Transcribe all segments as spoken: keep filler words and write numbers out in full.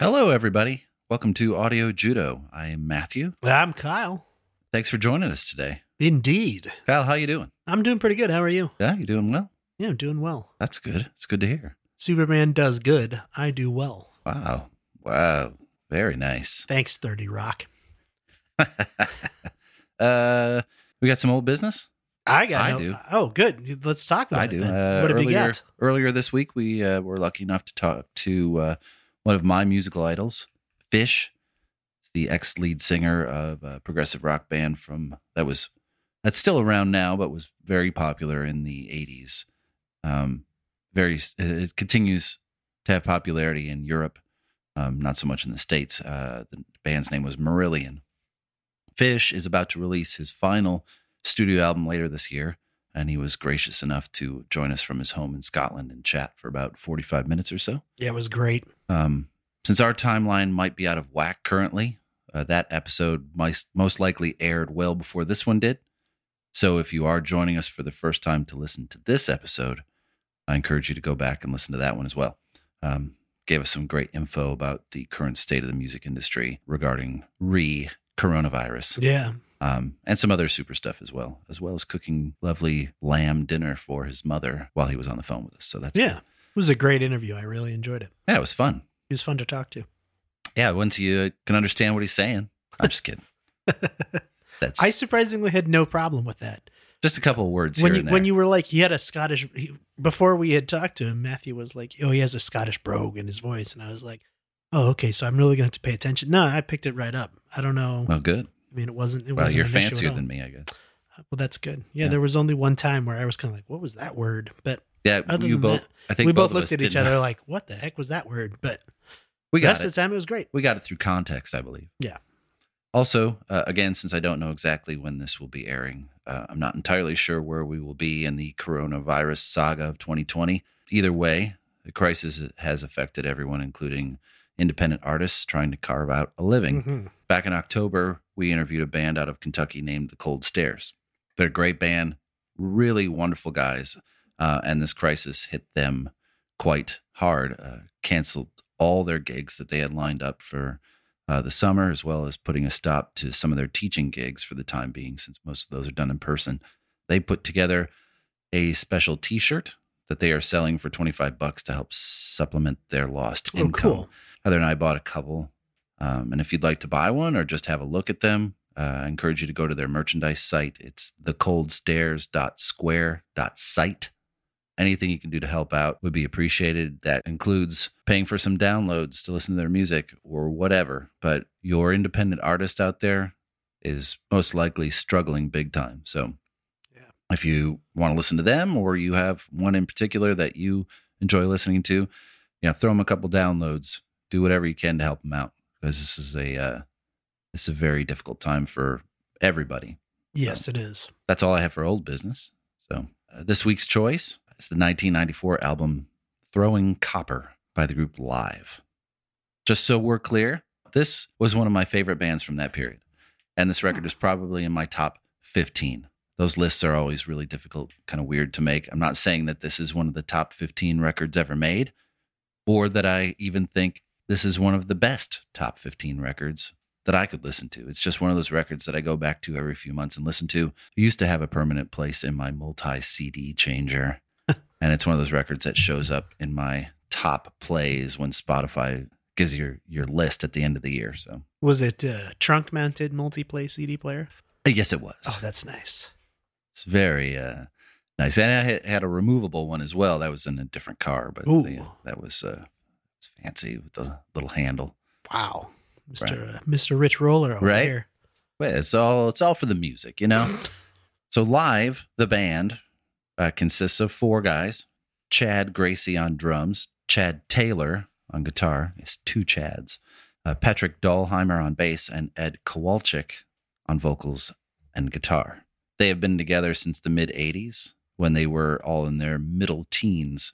Hello, everybody. Welcome to Audio Judo. I am Matthew. I'm Kyle. Thanks for joining us today. Indeed. Kyle, how you doing? I'm doing pretty good. How are you? Yeah, you doing well? Yeah, I'm doing well. That's good. It's good to hear. Superman does good. I do well. Wow. Wow. Very nice. Thanks, thirty Rock. uh, we got some old business? I got I no, do. Oh, good. Let's talk about I it. I do. Uh, what have earlier, you got? Earlier this week, we uh, were lucky enough to talk to... Uh, one of my musical idols, Fish, the ex-lead singer of a progressive rock band from that was that's still around now, but was very popular in the eighties. Um, very, it continues to have popularity in Europe, um, not so much in the States. Uh, the band's name was Marillion. Fish is about to release his final studio album later this year, and he was gracious enough to join us from his home in Scotland and chat for about forty-five minutes or so. Yeah, it was great. Um, since our timeline might be out of whack currently, uh, that episode most, most likely aired well before this one did. So if you are joining us for the first time to listen to this episode, I encourage you to go back and listen to that one as well. Um, gave us some great info about the current state of the music industry regarding re-coronavirus. Yeah. Um, and some other super stuff as well, as well as cooking lovely lamb dinner for his mother while he was on the phone with us. So that's yeah. Cool. It was a great interview. I really enjoyed it. Yeah, it was fun. It was fun to talk to. Yeah, once you can understand what he's saying. I'm just kidding. That's I surprisingly had no problem with that. Just a couple of words when here you, and there. When you were like, he had a Scottish... He, before we had talked to him, Matthew was like, oh, he has a Scottish brogue in his voice. And I was like, oh, okay, so I'm really going to have to pay attention. No, I picked it right up. I don't know. Well, good. I mean, it wasn't... It well, wasn't you're fancier than me, I guess. Well, that's good. Yeah, yeah, there was only one time where I was kind of like, what was that word? But... Yeah, Other you both. That, I think we both, both looked at each other know. Like, "What the heck was that word?" But we got the rest it. Of the time, it was great. We got it through context, I believe. Yeah. Also, uh, again, since I don't know exactly when this will be airing, uh, I'm not entirely sure where we will be in the coronavirus saga of twenty twenty. Either way, the crisis has affected everyone, including independent artists trying to carve out a living. Mm-hmm. Back in October, we interviewed a band out of Kentucky named The Cold Stairs. They're a great band, really wonderful guys. Uh, and this crisis hit them quite hard, uh, canceled all their gigs that they had lined up for uh, the summer, as well as putting a stop to some of their teaching gigs for the time being, since most of those are done in person. They put together a special T-shirt that they are selling for twenty-five bucks to help supplement their lost oh, income. Cool. Heather and I bought a couple. Um, and if you'd like to buy one or just have a look at them, uh, I encourage you to go to their merchandise site. It's the cold stairs dot square dot site. Anything you can do to help out would be appreciated. That includes paying for some downloads to listen to their music or whatever. But your independent artist out there is most likely struggling big time. So yeah. If you want to listen to them or you have one in particular that you enjoy listening to, you know, throw them a couple downloads. Do whatever you can to help them out, because this is a uh, this is a very difficult time for everybody. Yes, so, it is. That's all I have for old business. So uh, this week's choice. It's the nineteen ninety-four album Throwing Copper by the group Live. Just so we're clear, this was one of my favorite bands from that period. And this record is probably in my top fifteen those lists are always really difficult, kind of weird to make. I'm not saying that this is one of the top fifteen records ever made, or that I even think this is one of the best top fifteen records that I could listen to. It's just one of those records that I go back to every few months and listen to. I used to have a permanent place in my multi-C D changer. And it's one of those records that shows up in my top plays when Spotify gives your your list at the end of the year. So was it a trunk-mounted multi-play C D player? Yes, it was. Oh, that's nice. It's very uh, nice. And I had a removable one as well. That was in a different car, but the, that was uh, it's fancy with the little handle. Wow. Mister Right. Uh, Mister Rich Roller over right? here. Well, it's all it's all for the music, you know? So Live, the band, uh, consists of four guys. Chad Gracie on drums, Chad Taylor on guitar. It's two Chads. Uh, Patrick Dahlheimer on bass, and Ed Kowalczyk on vocals and guitar. They have been together since the mid-eighties when they were all in their middle teens,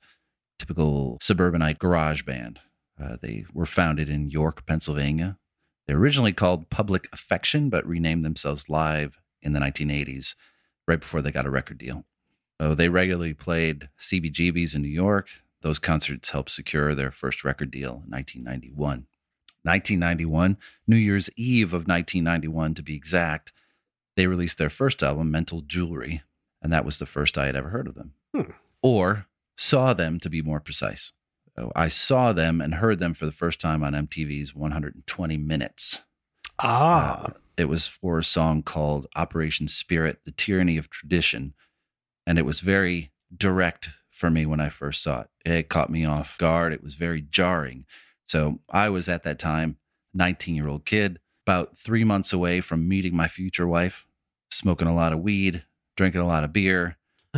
typical suburbanite garage band. Uh, they were founded in York, Pennsylvania. They were originally called Public Affection, but renamed themselves Live in the nineteen eighties, right before they got a record deal. So they regularly played C B G B's in New York. Those concerts helped secure their first record deal in nineteen ninety-one. nineteen ninety-one, New Year's Eve of nineteen ninety-one to be exact, they released their first album, Mental Jewelry, and that was the first I had ever heard of them. Hmm. Or saw them, to be more precise. I saw them and heard them for the first time on M T V's one hundred twenty minutes. Ah. Uh, it was for a song called Operation Spirit, The Tyranny of Tradition. And it was very direct for me when I first saw it. It caught me off guard. It was very jarring. So I was at that time, nineteen-year-old kid, about three months away from meeting my future wife, smoking a lot of weed, drinking a lot of beer,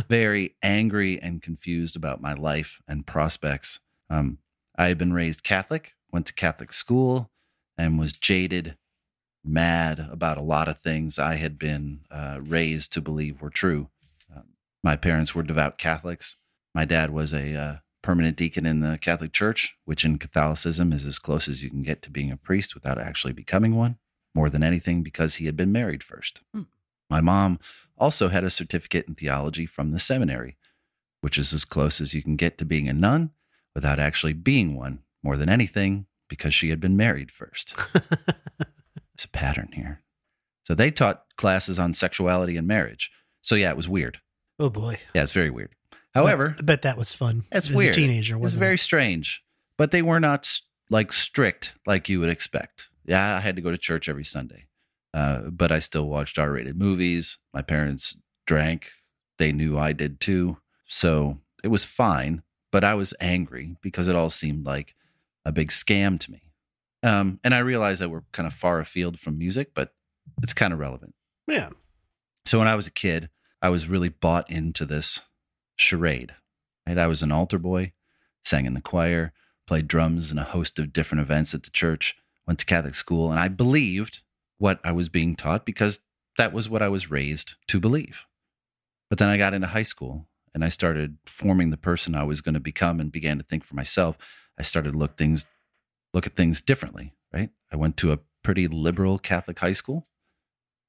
very angry and confused about my life and prospects. Um, I had been raised Catholic, went to Catholic school, and was jaded, mad about a lot of things I had been uh, raised to believe were true. Um, my parents were devout Catholics. My dad was a uh, permanent deacon in the Catholic Church, which in Catholicism is as close as you can get to being a priest without actually becoming one, more than anything because he had been married first. Hmm. My mom also had a certificate in theology from the seminary, which is as close as you can get to being a nun, without actually being one, more than anything, because she had been married first. There's a pattern here. So they taught classes on sexuality and marriage. So yeah, it was weird. Oh boy. Yeah, it's very weird. However. I bet that was fun. It's weird. As a teenager, wasn't it? It's very strange. But they were not like strict like you would expect. Yeah, I had to go to church every Sunday. Uh, but I still watched R-rated movies. My parents drank. They knew I did too. So it was fine. But I was angry because it all seemed like a big scam to me. Um, and I realized that we're kind of far afield from music, but it's kind of relevant. Yeah. So when I was a kid, I was really bought into this charade. Right? I was an altar boy, sang in the choir, played drums in a host of different events at the church, went to Catholic school, and I believed what I was being taught because that was what I was raised to believe. But then I got into high school. And I started forming the person I was going to become and began to think for myself. I started to look things, look at things differently, right? I went to a pretty liberal Catholic high school.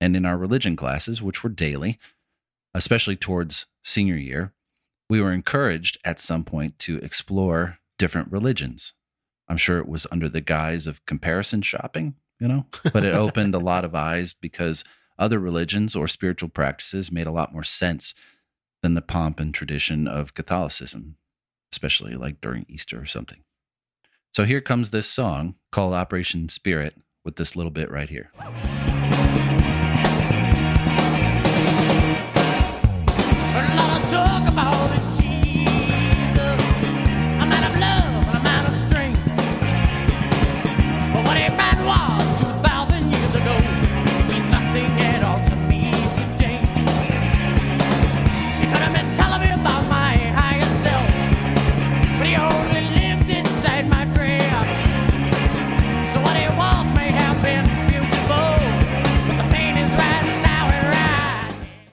And in our religion classes, which were daily, especially towards senior year, we were encouraged at some point to explore different religions. I'm sure it was under the guise of comparison shopping, you know, but it opened a lot of eyes because other religions or spiritual practices made a lot more sense than the pomp and tradition of Catholicism, especially like during Easter or something. So here comes this song called Operation Spirit with this little bit right here. A lot of talk about this Jesus. I'm out of love, I'm out of strength. But what it meant was two thousand years ago means nothing at all to me today.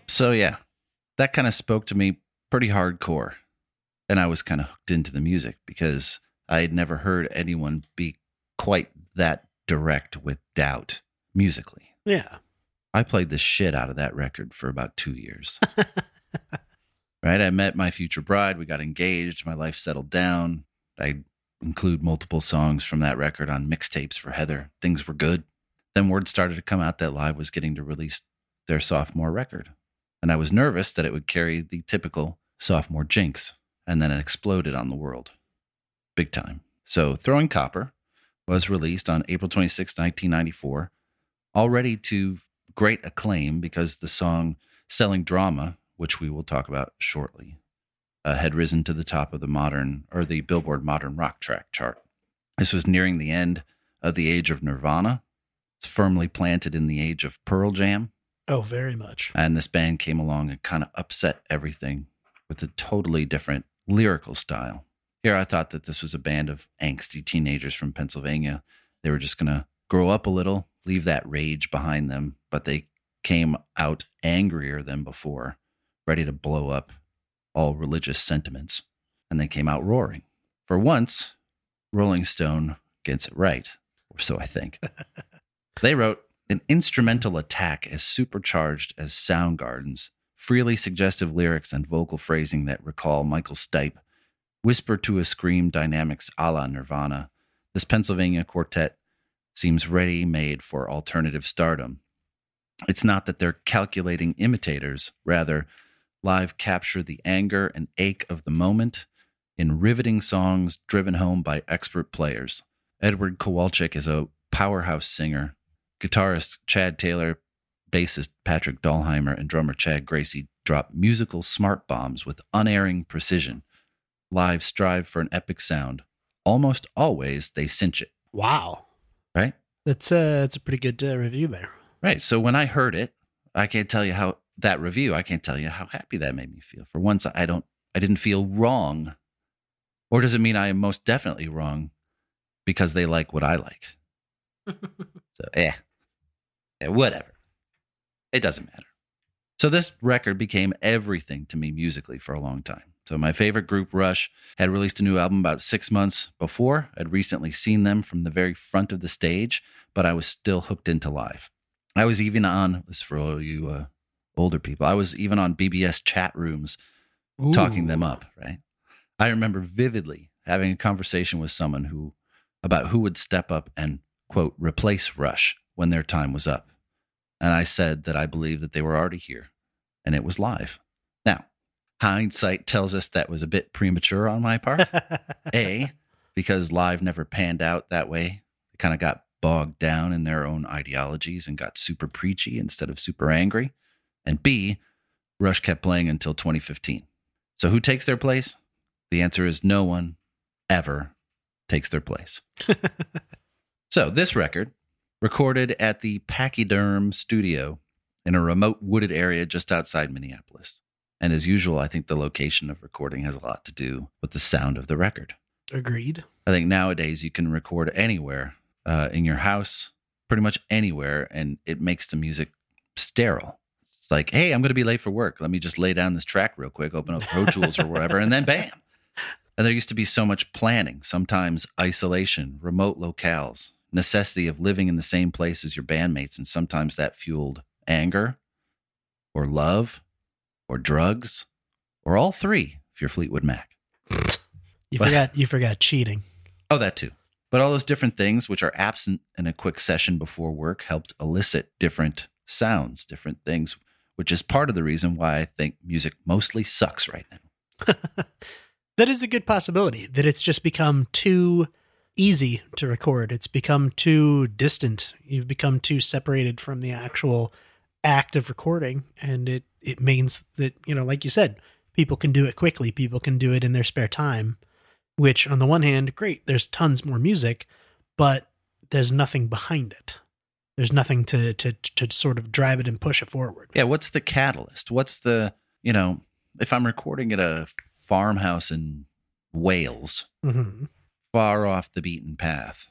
So yeah, that kind of spoke to me pretty hardcore, and I was kind of hooked into the music because I had never heard anyone be quite that direct with doubt musically. Yeah. I played the shit out of that record for about two years. Right? I met my future bride. We got engaged. My life settled down. I include multiple songs from that record on mixtapes for Heather. Things were good. Then word started to come out that Live was getting to release their sophomore record. And I was nervous that it would carry the typical sophomore jinx. And then it exploded on the world. Big time. So Throwing Copper was released on April twenty-sixth, nineteen ninety-four, already to great acclaim because the song Selling Drama, which we will talk about shortly, uh, had risen to the top of the modern or the Billboard Modern Rock Track chart. This was nearing the end of the age of Nirvana. It's firmly planted in the age of Pearl Jam. Oh, very much. And this band came along and kind of upset everything with a totally different lyrical style. Here I thought that this was a band of angsty teenagers from Pennsylvania. They were just going to grow up a little, leave that rage behind them, but they came out angrier than before, ready to blow up all religious sentiments, and they came out roaring. For once, Rolling Stone gets it right, or so I think. They wrote, an instrumental attack as supercharged as Soundgarden's, freely suggestive lyrics and vocal phrasing that recall Michael Stipe, whisper to a scream dynamics a la Nirvana. This Pennsylvania quartet seems ready-made for alternative stardom. It's not that they're calculating imitators. Rather, Live capture the anger and ache of the moment in riveting songs driven home by expert players. Edward Kowalczyk is a powerhouse singer. Guitarist Chad Taylor, bassist Patrick Dahlheimer, and drummer Chad Gracie drop musical smart bombs with unerring precision. Live strive for an epic sound. Almost always, they cinch it. Wow. Right? That's a, that's a pretty good uh, review there. Right. So when I heard it, I can't tell you how that review, I can't tell you how happy that made me feel. For once, I don't, I didn't feel wrong. Or does it mean I am most definitely wrong because they like what I like? So, eh, yeah, whatever. It doesn't matter. So this record became everything to me musically for a long time. So my favorite group, Rush, had released a new album about six months before. I'd recently seen them from the very front of the stage, but I was still hooked into Live. I was even on, this for all you uh, older people, I was even on B B S chat rooms. Ooh. Talking them up, right? I remember vividly having a conversation with someone who about who would step up and, quote, replace Rush when their time was up. And I said that I believed that they were already here, and it was Live. Now, hindsight tells us that was a bit premature on my part. A, because Live never panned out that way. They kind of got bogged down in their own ideologies and got super preachy instead of super angry. And B, Rush kept playing until twenty fifteen. So who takes their place? The answer is no one ever takes their place. So this record, recorded at the Pachyderm Studio in a remote wooded area just outside Minneapolis. And as usual, I think the location of recording has a lot to do with the sound of the record. Agreed. I think nowadays you can record anywhere, uh, in your house, pretty much anywhere, and it makes the music sterile. It's like, hey, I'm going to be late for work. Let me just lay down this track real quick, open up Pro Tools or whatever, and then bam. And there used to be so much planning, sometimes isolation, remote locales, necessity of living in the same place as your bandmates, and sometimes that fueled anger or love. Or drugs, or all three, if you're Fleetwood Mac. You but, forgot you forgot cheating. Oh, that too. But all those different things, which are absent in a quick session before work, helped elicit different sounds, different things, which is part of the reason why I think music mostly sucks right now. That is a good possibility, that it's just become too easy to record. It's become too distant. You've become too separated from the actual act of recording, and it it means that, you know, like you said, people can do it quickly, people can do it in their spare time, which on the one hand, great, there's tons more music, but there's nothing behind it. There's nothing to to to sort of drive it and push it forward. Yeah, what's the catalyst? What's the, you know, if I'm recording at a farmhouse in Wales, mm-hmm. far off the beaten path,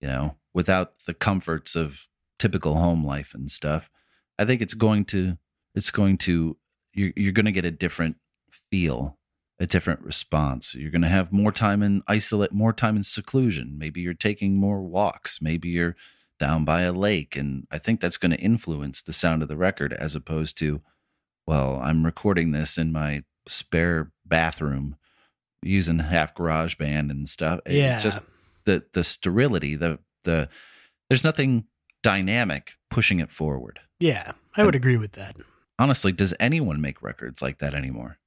you know, without the comforts of typical home life and stuff, I think it's going to, it's going to, you're, you're going to get a different feel, a different response. You're going to have more time in isolate, more time in seclusion. Maybe you're taking more walks. Maybe you're down by a lake. And I think that's going to influence the sound of the record as opposed to, well, I'm recording this in my spare bathroom using half garage band and stuff. Yeah. It's just the, the sterility, the, the, there's nothing dynamic pushing it forward. Yeah. I would and, agree with that. Honestly, does anyone make records like that anymore?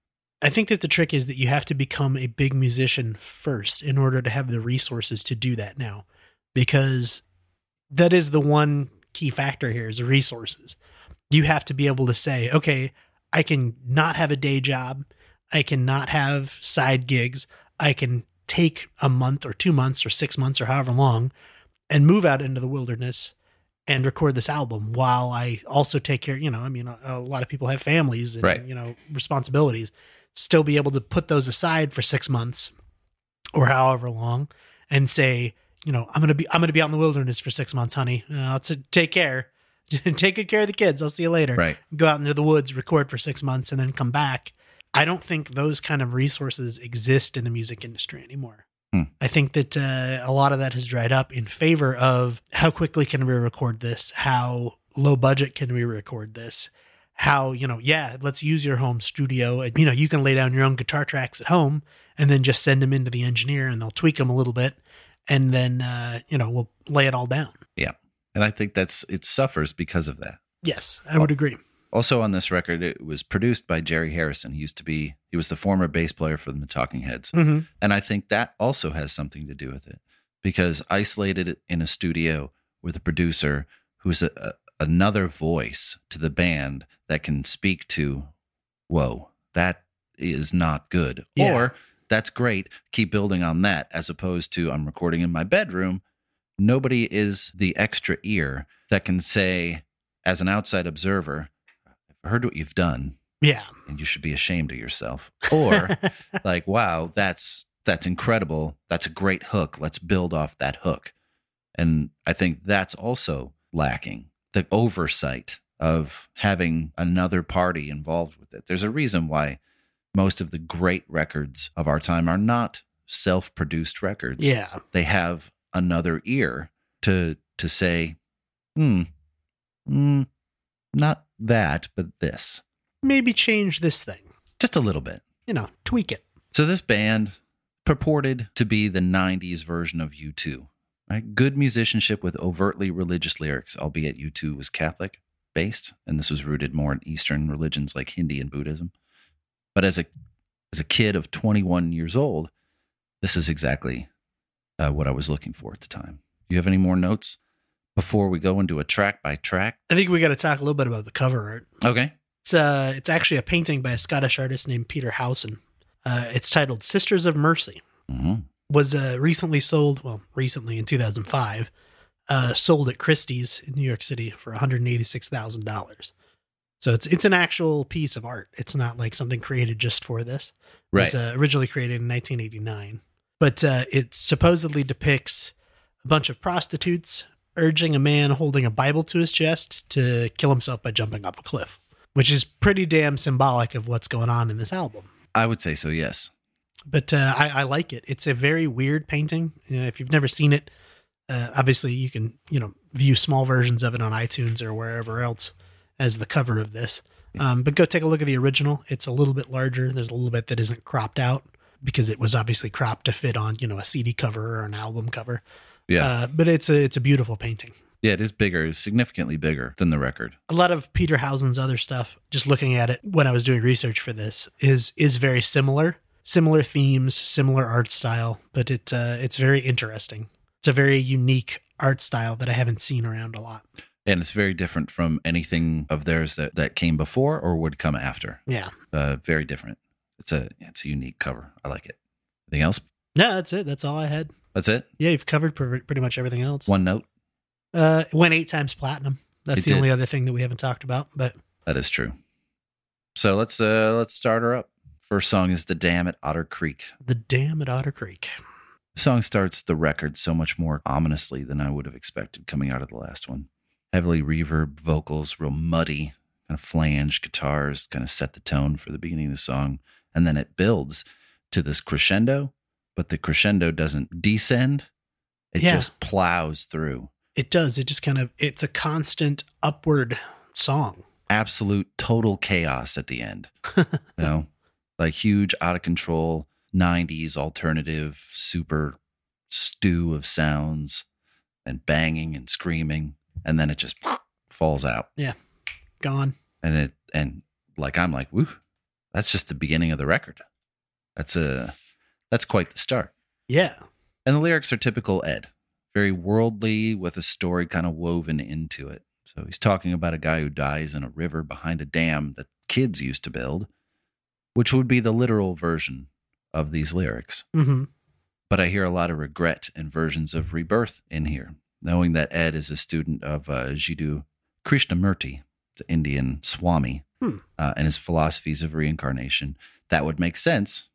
I think that the trick is that you have to become a big musician first in order to have the resources to do that now, because that is the one key factor here is resources. You have to be able to say, okay, I can not have a day job. I can not have side gigs. I can take a month or two months or six months or however long and move out into the wilderness and record this album while I also take care. You know, I mean, a, a lot of people have families and, right. you know, responsibilities, still be able to put those aside for six months or however long and say, you know, I'm going to be, I'm going to be out in the wilderness for six months, honey. Uh, I'll t- take care, take good care of the kids. I'll see you later. Right. Go out into the woods, record for six months and then come back. I don't think those kind of resources exist in the music industry anymore. Hmm. I think that uh, a lot of that has dried up in favor of how quickly can we record this? How low budget can we record this? How, you know, yeah, let's use your home studio. And, you know, you can lay down your own guitar tracks at home and then just send them into the engineer and they'll tweak them a little bit. And then, uh, you know, we'll lay it all down. Yeah. And I think that's, it suffers because of that. Yes, I well, would agree. Also on this record, it was produced by Jerry Harrison. He used to be, he was the former bass player for the Talking Heads. Mm-hmm. And I think that also has something to do with it, because isolated in a studio with a producer who's a, a, another voice to the band that can speak to, whoa, that is not good. Yeah. Or that's great. Keep building on that, as opposed to I'm recording in my bedroom. Nobody is the extra ear that can say, as an outside observer, I've heard what you've done. Yeah. And you should be ashamed of yourself. Or like, wow, that's, that's incredible. That's a great hook. Let's build off that hook. And I think that's also lacking, the oversight of having another party involved with it. There's a reason why most of the great records of our time are not self-produced records. Yeah. They have another ear to to say, hmm, mm, not that, but this. Maybe change this thing. Just a little bit. You know, tweak it. So this band purported to be the nineties version of U two. Right? Good musicianship with overtly religious lyrics, albeit U two was Catholic-based, and this was rooted more in Eastern religions like Hindi and Buddhism. But as a as a kid of twenty-one years old, this is exactly uh, what I was looking for at the time. Do you have any more notes before we go into a track by track? I think we got to talk a little bit about the cover art. Okay. It's uh, it's actually a painting by a Scottish artist named Peter Howson. Uh, it's titled Sisters of Mercy. Mm-hmm. Was uh, recently sold, well, recently in two thousand five, uh, sold at Christie's in New York City for one hundred eighty-six thousand dollars. So it's it's an actual piece of art. It's not like something created just for this. Right. It was uh, originally created in nineteen eighty-nine. But uh, it supposedly depicts a bunch of prostitutes urging a man holding a Bible to his chest to kill himself by jumping off a cliff, which is pretty damn symbolic of what's going on in this album. I would say so, yes. But uh, I, I like it. It's a very weird painting. You know, if you've never seen it, uh, obviously you can, you know, view small versions of it on iTunes or wherever else as the cover of this. Um, but go take a look at the original. It's a little bit larger. There's a little bit that isn't cropped out because it was obviously cropped to fit on, you know, a C D cover or an album cover. Yeah. Uh, but it's a, it's a beautiful painting. Yeah, it is bigger. It's significantly bigger than the record. A lot of Peter Howson's other stuff, just looking at it when I was doing research for this, is, is very similar, similar themes, similar art style, but it, uh, it's very interesting. It's a very unique art style that I haven't seen around a lot. And it's very different from anything of theirs that, that came before or would come after. Yeah. Uh, very different. It's a it's a unique cover. I like it. Anything else? No, that's it. That's all I had. That's it? Yeah, you've covered pre- pretty much everything else. One note? Uh, it went eight times platinum. That's it the did. Only other thing that we haven't talked about. But that is true. So let's uh, let's start her up. First song is The Dam at Otter Creek. The Dam at Otter Creek. The song starts the record so much more ominously than I would have expected coming out of the last one. Heavily reverb vocals, real muddy, kind of flange guitars kind of set the tone for the beginning of the song. And then it builds to this crescendo, but the crescendo doesn't descend. It yeah. just plows through. It does. It just kind of, it's a constant upward song. Absolute total chaos at the end. You know, like huge out of control nineties alternative super stew of sounds and banging and screaming. And then it just falls out. Yeah. Gone. And it, and like, I'm like, woo, that's just the beginning of the record. That's a, that's quite the start. Yeah. And the lyrics are typical Ed. Very worldly with a story kind of woven into it. So he's talking about a guy who dies in a river behind a dam that kids used to build, which would be the literal version of these lyrics. Mm-hmm. But I hear a lot of regret and versions of rebirth in here, knowing that Ed is a student of uh, Jiddu Krishnamurti, the Indian Swami, hmm. uh, and his philosophies of reincarnation. That would make sense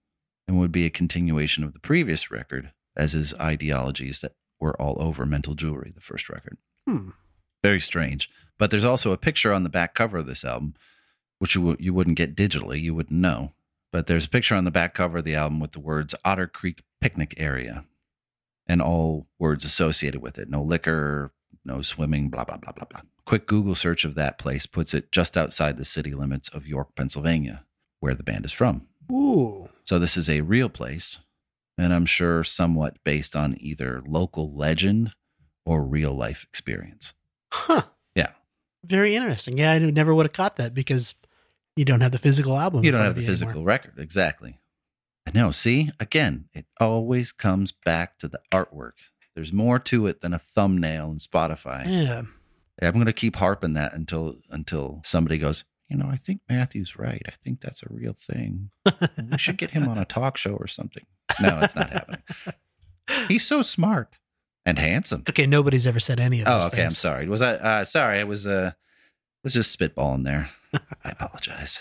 and would be a continuation of the previous record as his ideologies that were all over Mental Jewelry, the first record. Hmm. Very strange. But there's also a picture on the back cover of this album, which you, you wouldn't get digitally. You wouldn't know. But there's a picture on the back cover of the album with the words Otter Creek Picnic Area and all words associated with it. No liquor, no swimming, blah, blah, blah, blah, blah. Quick Google search of that place puts it just outside the city limits of York, Pennsylvania, where the band is from. Ooh. So this is a real place. And I'm sure somewhat based on either local legend or real life experience. Huh. Yeah. Very interesting. Yeah, I never would have caught that because you don't have the physical album. You don't have the physical anymore. Record. Exactly. I know. See, again, it always comes back to the artwork. There's more to it than a thumbnail and Spotify. Yeah. I'm going to keep harping that until until somebody goes, you know, I think Matthew's right. I think that's a real thing. We should get him on a talk show or something. No, it's not happening. He's so smart and handsome. Okay, nobody's ever said any of those. Oh, okay. Things. I'm sorry. Was I uh, sorry? I was uh, was just spitballing there. I apologize.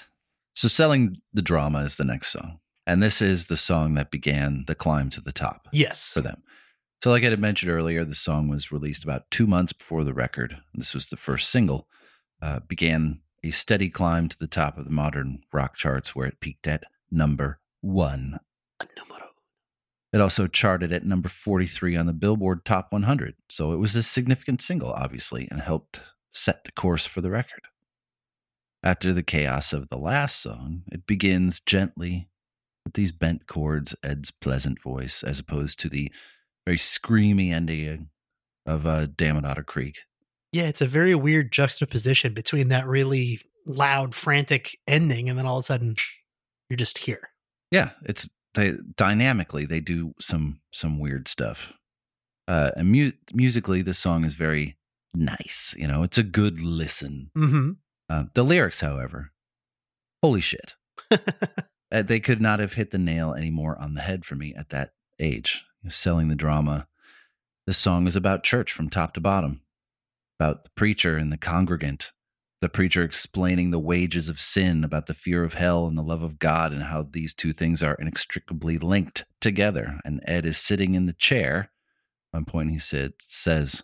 So, Selling the Drama is the next song, and this is the song that began the climb to the top. Yes, for them. So, like I had mentioned earlier, the song was released about two months before the record. This was the first single. Uh, began a steady climb to the top of the modern rock charts, where it peaked at number one. Numero. It also charted at number forty-three on the Billboard Top one hundred. So it was a significant single, obviously, and helped set the course for the record. After the chaos of the last song, it begins gently with these bent chords, Ed's pleasant voice, as opposed to the very screamy ending of uh, Damn It Otter Creek. Yeah, it's a very weird juxtaposition between that really loud, frantic ending, and then all of a sudden, you're just here. Yeah, it's... They dynamically, they do some some weird stuff. Uh, and mu- musically, this song is very nice. You know, it's a good listen. Mm-hmm. Uh, the lyrics, however, holy shit. uh, they could not have hit the nail any more on the head for me at that age. You know, Selling the Drama. This song is about church from top to bottom, about the preacher and the congregant. The preacher explaining the wages of sin, about the fear of hell and the love of God, and how these two things are inextricably linked together. And Ed is sitting in the chair. At one point he said, says,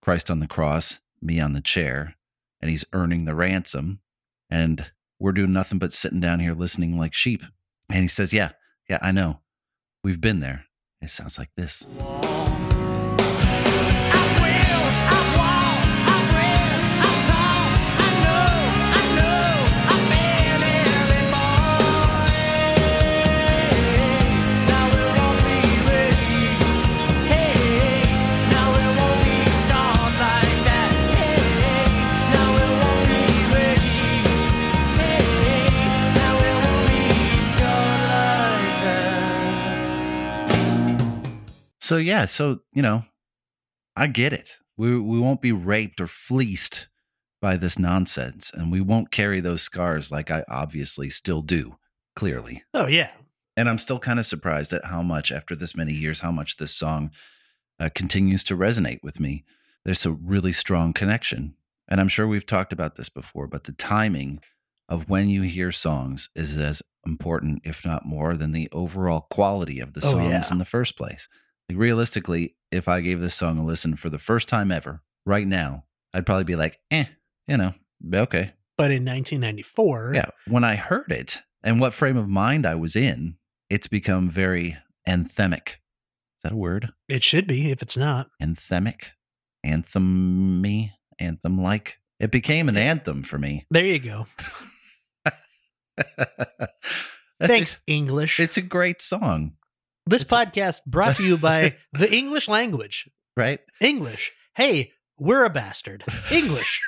Christ on the cross, me on the chair, and he's earning the ransom. And we're doing nothing but sitting down here listening like sheep. And he says, yeah, yeah, I know. We've been there. It sounds like this. So, yeah, so, you know, I get it. We we won't be raped or fleeced by this nonsense, and we won't carry those scars like I obviously still do, clearly. Oh, yeah. And I'm still kind of surprised at how much, after this many years, how much this song uh, continues to resonate with me. There's a really strong connection. And I'm sure we've talked about this before, but the timing of when you hear songs is as important, if not more, than the overall quality of the songs oh, yeah. in the first place. Realistically, if I gave this song a listen for the first time ever, right now, I'd probably be like, eh, you know, okay. But in nineteen ninety-four... Yeah, when I heard it and what frame of mind I was in, it's become very anthemic. Is that a word? It should be, if it's not. Anthemic? anthem-y, anthem-like. It became an anthem for me. There you go. Thanks, English. It's a great song. This it's podcast a- brought to you by the English language. Right? English. Hey, we're a bastard. English.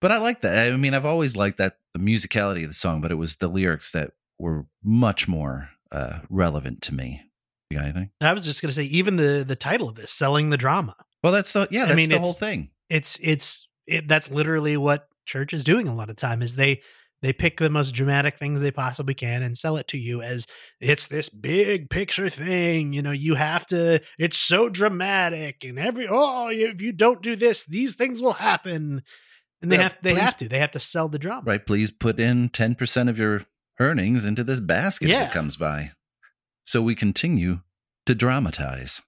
But I like that. I mean, I've always liked that, the musicality of the song, but it was the lyrics that were much more uh, relevant to me. You got anything? I was just going to say, even the the title of this, Selling the Drama. Well, that's the, yeah, that's I mean, the whole thing. It's, it's, it, that's literally what church is doing a lot of time is they, they pick the most dramatic things they possibly can and sell it to you as it's this big picture thing. You know, you have to, it's so dramatic and every, oh, if you don't do this, these things will happen. And they yeah, have, they please, have to, they have to sell the drama. Right. Please put in ten percent of your earnings into this basket yeah. that comes by. So we continue to dramatize.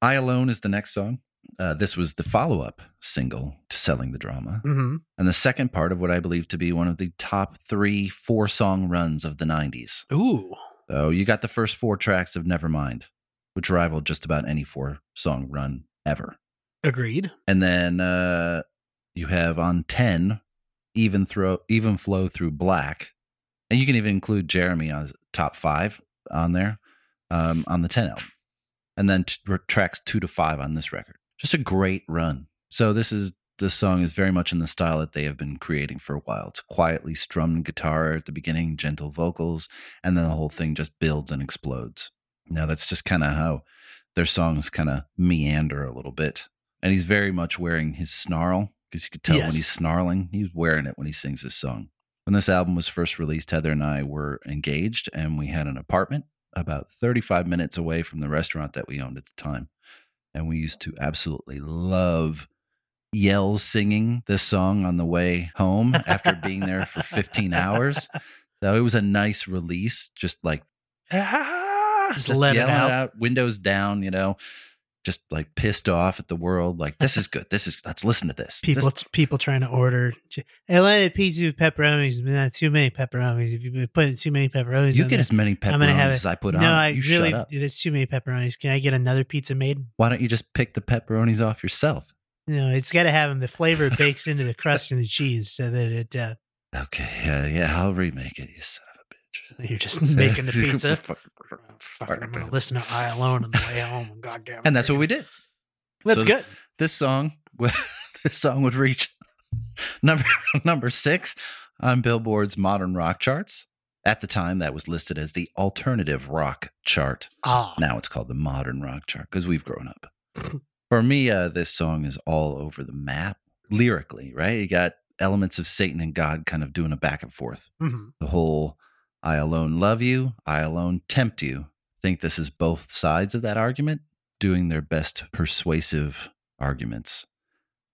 I Alone is the next song. Uh, this was the follow-up single to Selling the Drama. Mm-hmm. And the second part of what I believe to be one of the top three, four-song runs of the nineties. Ooh. So you got the first four tracks of Nevermind, which rivaled just about any four-song run ever. Agreed. And then uh, you have on ten, Even throw, even Flow Through Black. And you can even include Jeremy on top five on there um, on the ten album. And then t- tracks two to five on this record. Just a great run. So this is this song is very much in the style that they have been creating for a while. It's quietly strummed guitar at the beginning, gentle vocals, and then the whole thing just builds and explodes. Now that's just kind of how their songs kind of meander a little bit. And he's very much wearing his snarl, because you could tell yes. when he's snarling, he's wearing it when he sings this song. When this album was first released, Heather and I were engaged, and we had an apartment about thirty-five minutes away from the restaurant that we owned at the time. And we used to absolutely love yell singing this song on the way home after being there for fifteen hours. So it was a nice release, just like, ah, just, just let it out. out, windows down, you know, just like pissed off at the world. Like, this is good. This is, let's listen to this. People this. people trying to order. I wanted a pizza with pepperonis, but not too many pepperonis. If you put too many pepperonis, you get there, as many pepperonis have as I put no, on. No, I you really, there's too many pepperonis. Can I get another pizza made? Why don't you just pick the pepperonis off yourself? No, it's got to have them. The flavor bakes into the crust and the cheese so that it. Uh, okay. Uh, yeah, I'll remake it. You son of a bitch. You're just making the pizza. I'm gonna listen to I Alone on the way home. God damn it. And that's what we did. That's so good. This song, this song would reach number number six on Billboard's modern rock charts. At the time, that was listed as the alternative rock chart. Ah. Now it's called the modern rock chart because we've grown up. For me, uh, this song is all over the map lyrically. Right, you got elements of Satan and God kind of doing a back and forth. Mm-hmm. The whole "I alone love you, I alone tempt you." Think this is both sides of that argument doing their best persuasive arguments.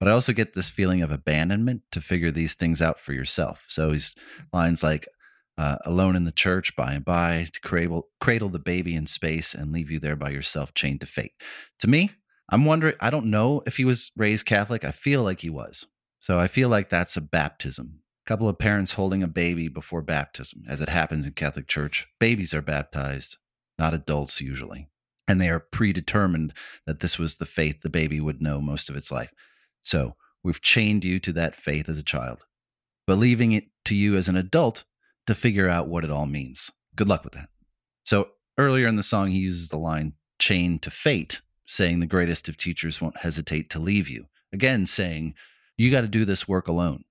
But I also get this feeling of abandonment to figure these things out for yourself. So he's lines like uh, alone in the church by and by to cradle, cradle the baby in space and leave you there by yourself chained to fate. To me, I'm wondering, I don't know if he was raised Catholic. I feel like he was. So I feel like that's a baptism. Couple of parents holding a baby before baptism. As it happens in Catholic Church, babies are baptized, not adults usually. And they are predetermined that this was the faith the baby would know most of its life. So we've chained you to that faith as a child, but leaving it to you as an adult to figure out what it all means. Good luck with that. So earlier in the song, he uses the line chained to fate, saying the greatest of teachers won't hesitate to leave you. Again, saying you got to do this work alone.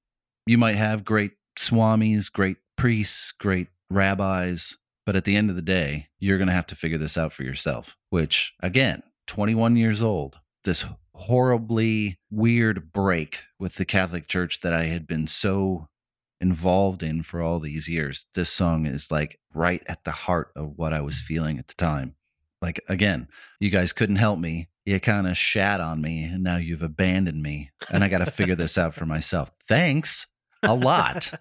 You might have great swamis, great priests, great rabbis, but at the end of the day, you're going to have to figure this out for yourself, which, again, twenty-one years old, this horribly weird break with the Catholic Church that I had been so involved in for all these years. This song is like right at the heart of what I was feeling at the time. Like, again, you guys couldn't help me. You kind of shat on me, and now you've abandoned me, and I got to figure this out for myself. Thanks. A lot.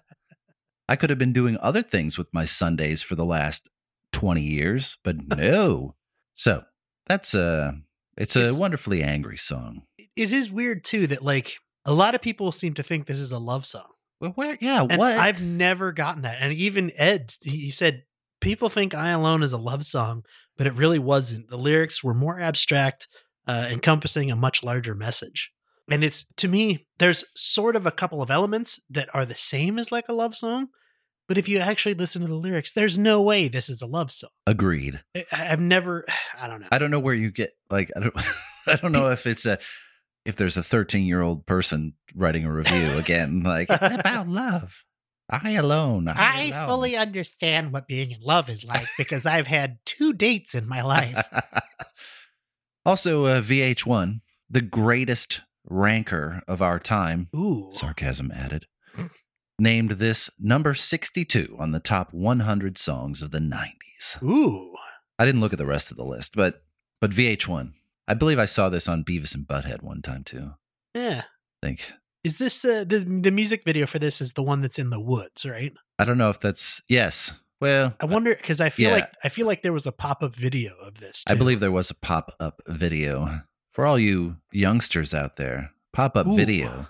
I could have been doing other things with my Sundays for the last twenty years, but no. So that's a, it's a it's, wonderfully angry song. It is weird too, that like a lot of people seem to think this is a love song. Well, where, yeah. And what? I've never gotten that. And even Ed, he said, people think I Alone is a love song but it really wasn't. The lyrics were more abstract, uh, encompassing a much larger message. And it's, to me, there's sort of a couple of elements that are the same as like a love song. But if you actually listen to the lyrics, there's no way this is a love song. Agreed. I, I've never, I don't know. I don't know where you get, like, I don't, I don't know if it's a, if there's a thirteen year old person writing a review again, like, it's about love. I alone. I, I alone. fully understand what being in love is like because I've had two dates in my life. Also, uh, V H one, the greatest rancor of our time. Ooh. Sarcasm added. Named this number sixty-two on the top one hundred songs of the nineties. Ooh. I didn't look at the rest of the list, but but V H one. I believe I saw this on Beavis and Butthead one time too. Yeah. I think. Is this, uh, the, the music video for this is the one that's in the woods, right? I don't know if that's, yes. Well. I wonder, because I feel yeah. like I feel like there was a pop-up video of this too. I believe there was a pop-up video. For all you youngsters out there, pop-up Ooh. video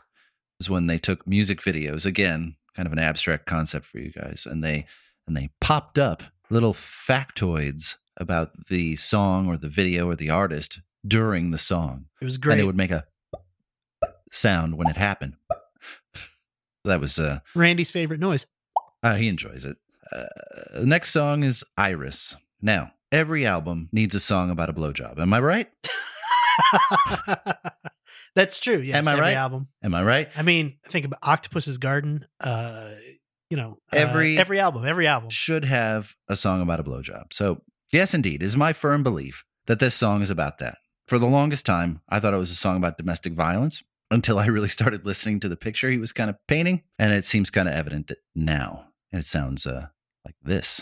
is when they took music videos, again, kind of an abstract concept for you guys, and they and they popped up little factoids about the song or the video or the artist during the song. It was great. And it would make a sound when it happened. That was uh, Randy's favorite noise. Uh, he enjoys it. Uh, the next song is Iris. Now, every album needs a song about a blowjob. Am I right? That's true. Yes, Am I every right? album. Am I right? I mean, think about Octopus's Garden. Uh, you know, uh, every every album, every album should have a song about a blowjob. So, yes, indeed, it is my firm belief that this song is about that. For the longest time, I thought it was a song about domestic violence until I really started listening to the picture he was kind of painting, and it seems kind of evident that now, and it sounds uh, like this.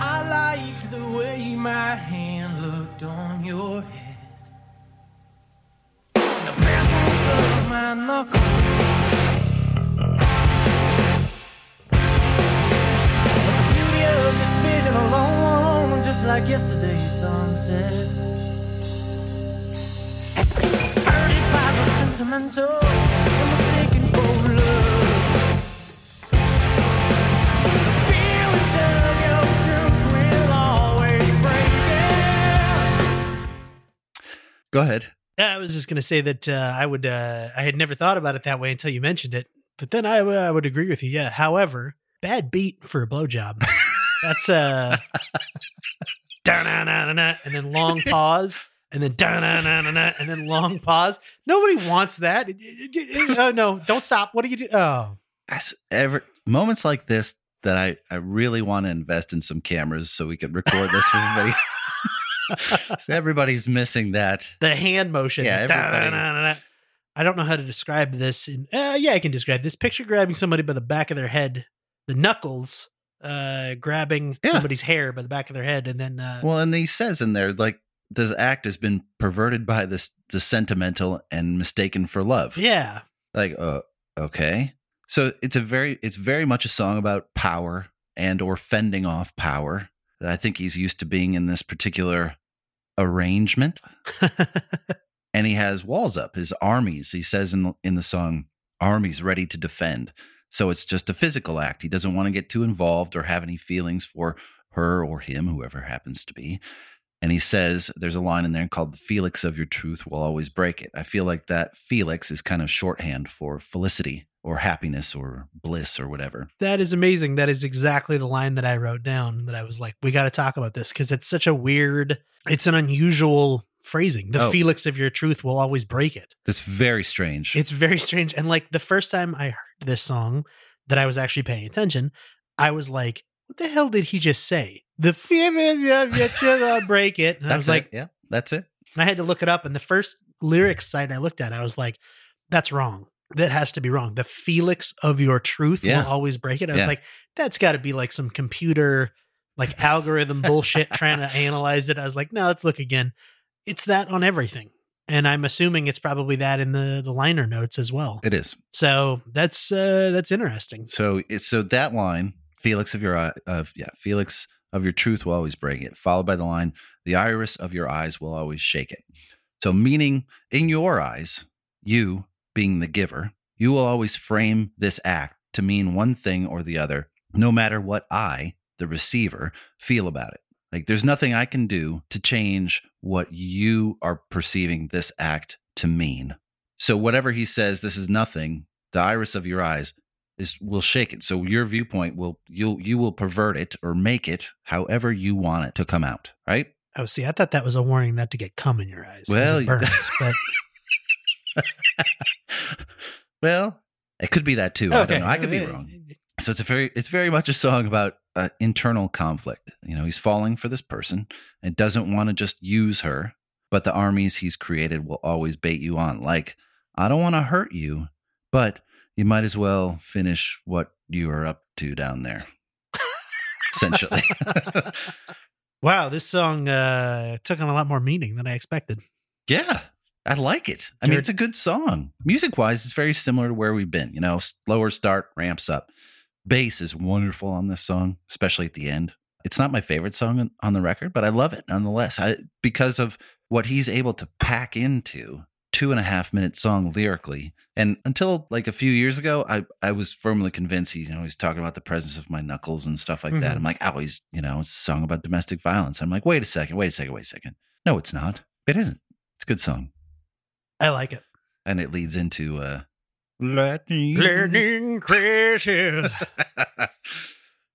I liked the way my hand looked on your head. The presence of my knuckles. The beauty of this vision alone, just like yesterday's sunset. Hurted by the sentimental, I'm mistaken for love. The feelings of your truth will always break it. Go ahead. Yeah, I was just going to say that uh, I would. Uh, I had never thought about it that way until you mentioned it. But then I, uh, I would agree with you. Yeah. However, bad beat for a blowjob. That's a da-na-na-na-na, and then long pause. And then da-na-na-na-na, and then long pause. Nobody wants that. Oh, no, don't stop. What do you do? Oh. That's ever, moments like this that I, I really want to invest in some cameras so we could record this for everybody. So everybody's missing that. The hand motion. Yeah, everybody. I don't know how to describe this. In, uh, yeah, I can describe this. Picture grabbing somebody by the back of their head, the knuckles uh, grabbing yeah. somebody's hair by the back of their head. And then. Uh, well, and he says in there, like, this act has been perverted by this the sentimental and mistaken for love. Yeah. Like, uh, okay. So it's a very, it's very much a song about power and or fending off power. I think he's used to being in this particular arrangement. And he has walls up, his armies. He says in the, in the song, armies ready to defend. So it's just a physical act. He doesn't want to get too involved or have any feelings for her or him, whoever happens to be. And he says, there's a line in there called, the Felix of your truth will always break it. I feel like that Felix is kind of shorthand for felicity or happiness or bliss or whatever. That is amazing. That is exactly the line that I wrote down that I was like, we got to talk about this because it's such a weird, it's an unusual phrasing. The oh. Felix of your truth will always break it. That's very strange. It's very strange. And like the first time I heard this song that I was actually paying attention, I was like, what the hell did he just say? The fear break it. And I was like, it. yeah, that's it. And I had to look it up. And the first lyrics site I looked at, I was like, that's wrong. That has to be wrong. The Felix of your truth yeah. will always break it. I yeah. was like, that's got to be like some computer, like algorithm bullshit trying to analyze it. I was like, no, let's look again. It's that on everything. And I'm assuming it's probably that in the, the liner notes as well. It is. So that's, uh, that's interesting. So it's, so that line, Felix of your, uh, of yeah, Felix of your truth will always break it, followed by the line, the iris of your eyes will always shake it. So meaning in your eyes, you being the giver, you will always frame this act to mean one thing or the other no matter what I, the receiver, feel about it. Like, there's nothing I can do to change what you are perceiving this act to mean. So whatever he says, this is nothing, the iris of your eyes is will shake it. So your viewpoint will, you'll, you will pervert it or make it however you want it to come out, right? Oh, see, I thought that was a warning not to get cum in your eyes. Well, it burns, but... well, it could be that too. Okay. I don't know. I could be wrong. So it's a very, it's very much a song about uh, internal conflict. You know, he's falling for this person and doesn't want to just use her, but the armies he's created will always bait you on. Like, I don't want to hurt you, but you might as well finish what you are up to down there. Essentially. Wow, this song uh, took on a lot more meaning than I expected. Yeah, I like it. I You're... mean, it's a good song. Music-wise, it's very similar to where we've been. You know, slower start, ramps up. Bass is wonderful on this song, especially at the end. It's not my favorite song on the record, but I love it nonetheless. I, because of what he's able to pack into two and a half minute song lyrically. And until like a few years ago, I, I was firmly convinced he, you know, he's talking about the presence of my knuckles and stuff like mm-hmm. that. I'm like, oh, he's, you know, it's a song about domestic violence. I'm like, wait a second, wait a second, wait a second. No, it's not. It isn't. It's a good song. I like it. And it leads into uh, Lightning. Lightning Crashes.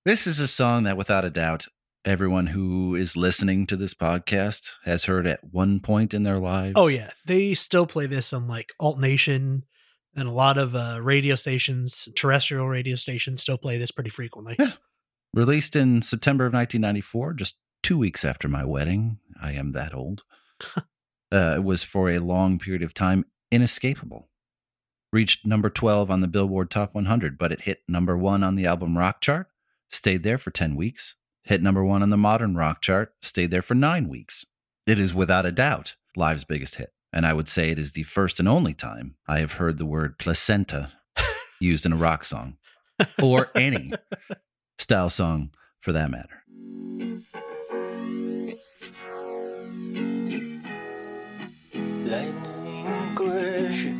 This is a song that without a doubt, everyone who is listening to this podcast has heard at one point in their lives. Oh, yeah. They still play this on like Alt Nation and a lot of uh, radio stations, terrestrial radio stations still play this pretty frequently. Yeah. Released in September of nineteen ninety-four, just two weeks after my wedding. I am that old. uh, it was for a long period of time inescapable. Reached number twelve on the Billboard Top one hundred, but it hit number one on the album rock chart, stayed there for ten weeks. Hit number one on the modern rock chart, stayed there for nine weeks. It is without a doubt Live's biggest hit. And I would say it is the first and only time I have heard the word placenta used in a rock song or any style song for that matter. Lightning crashes,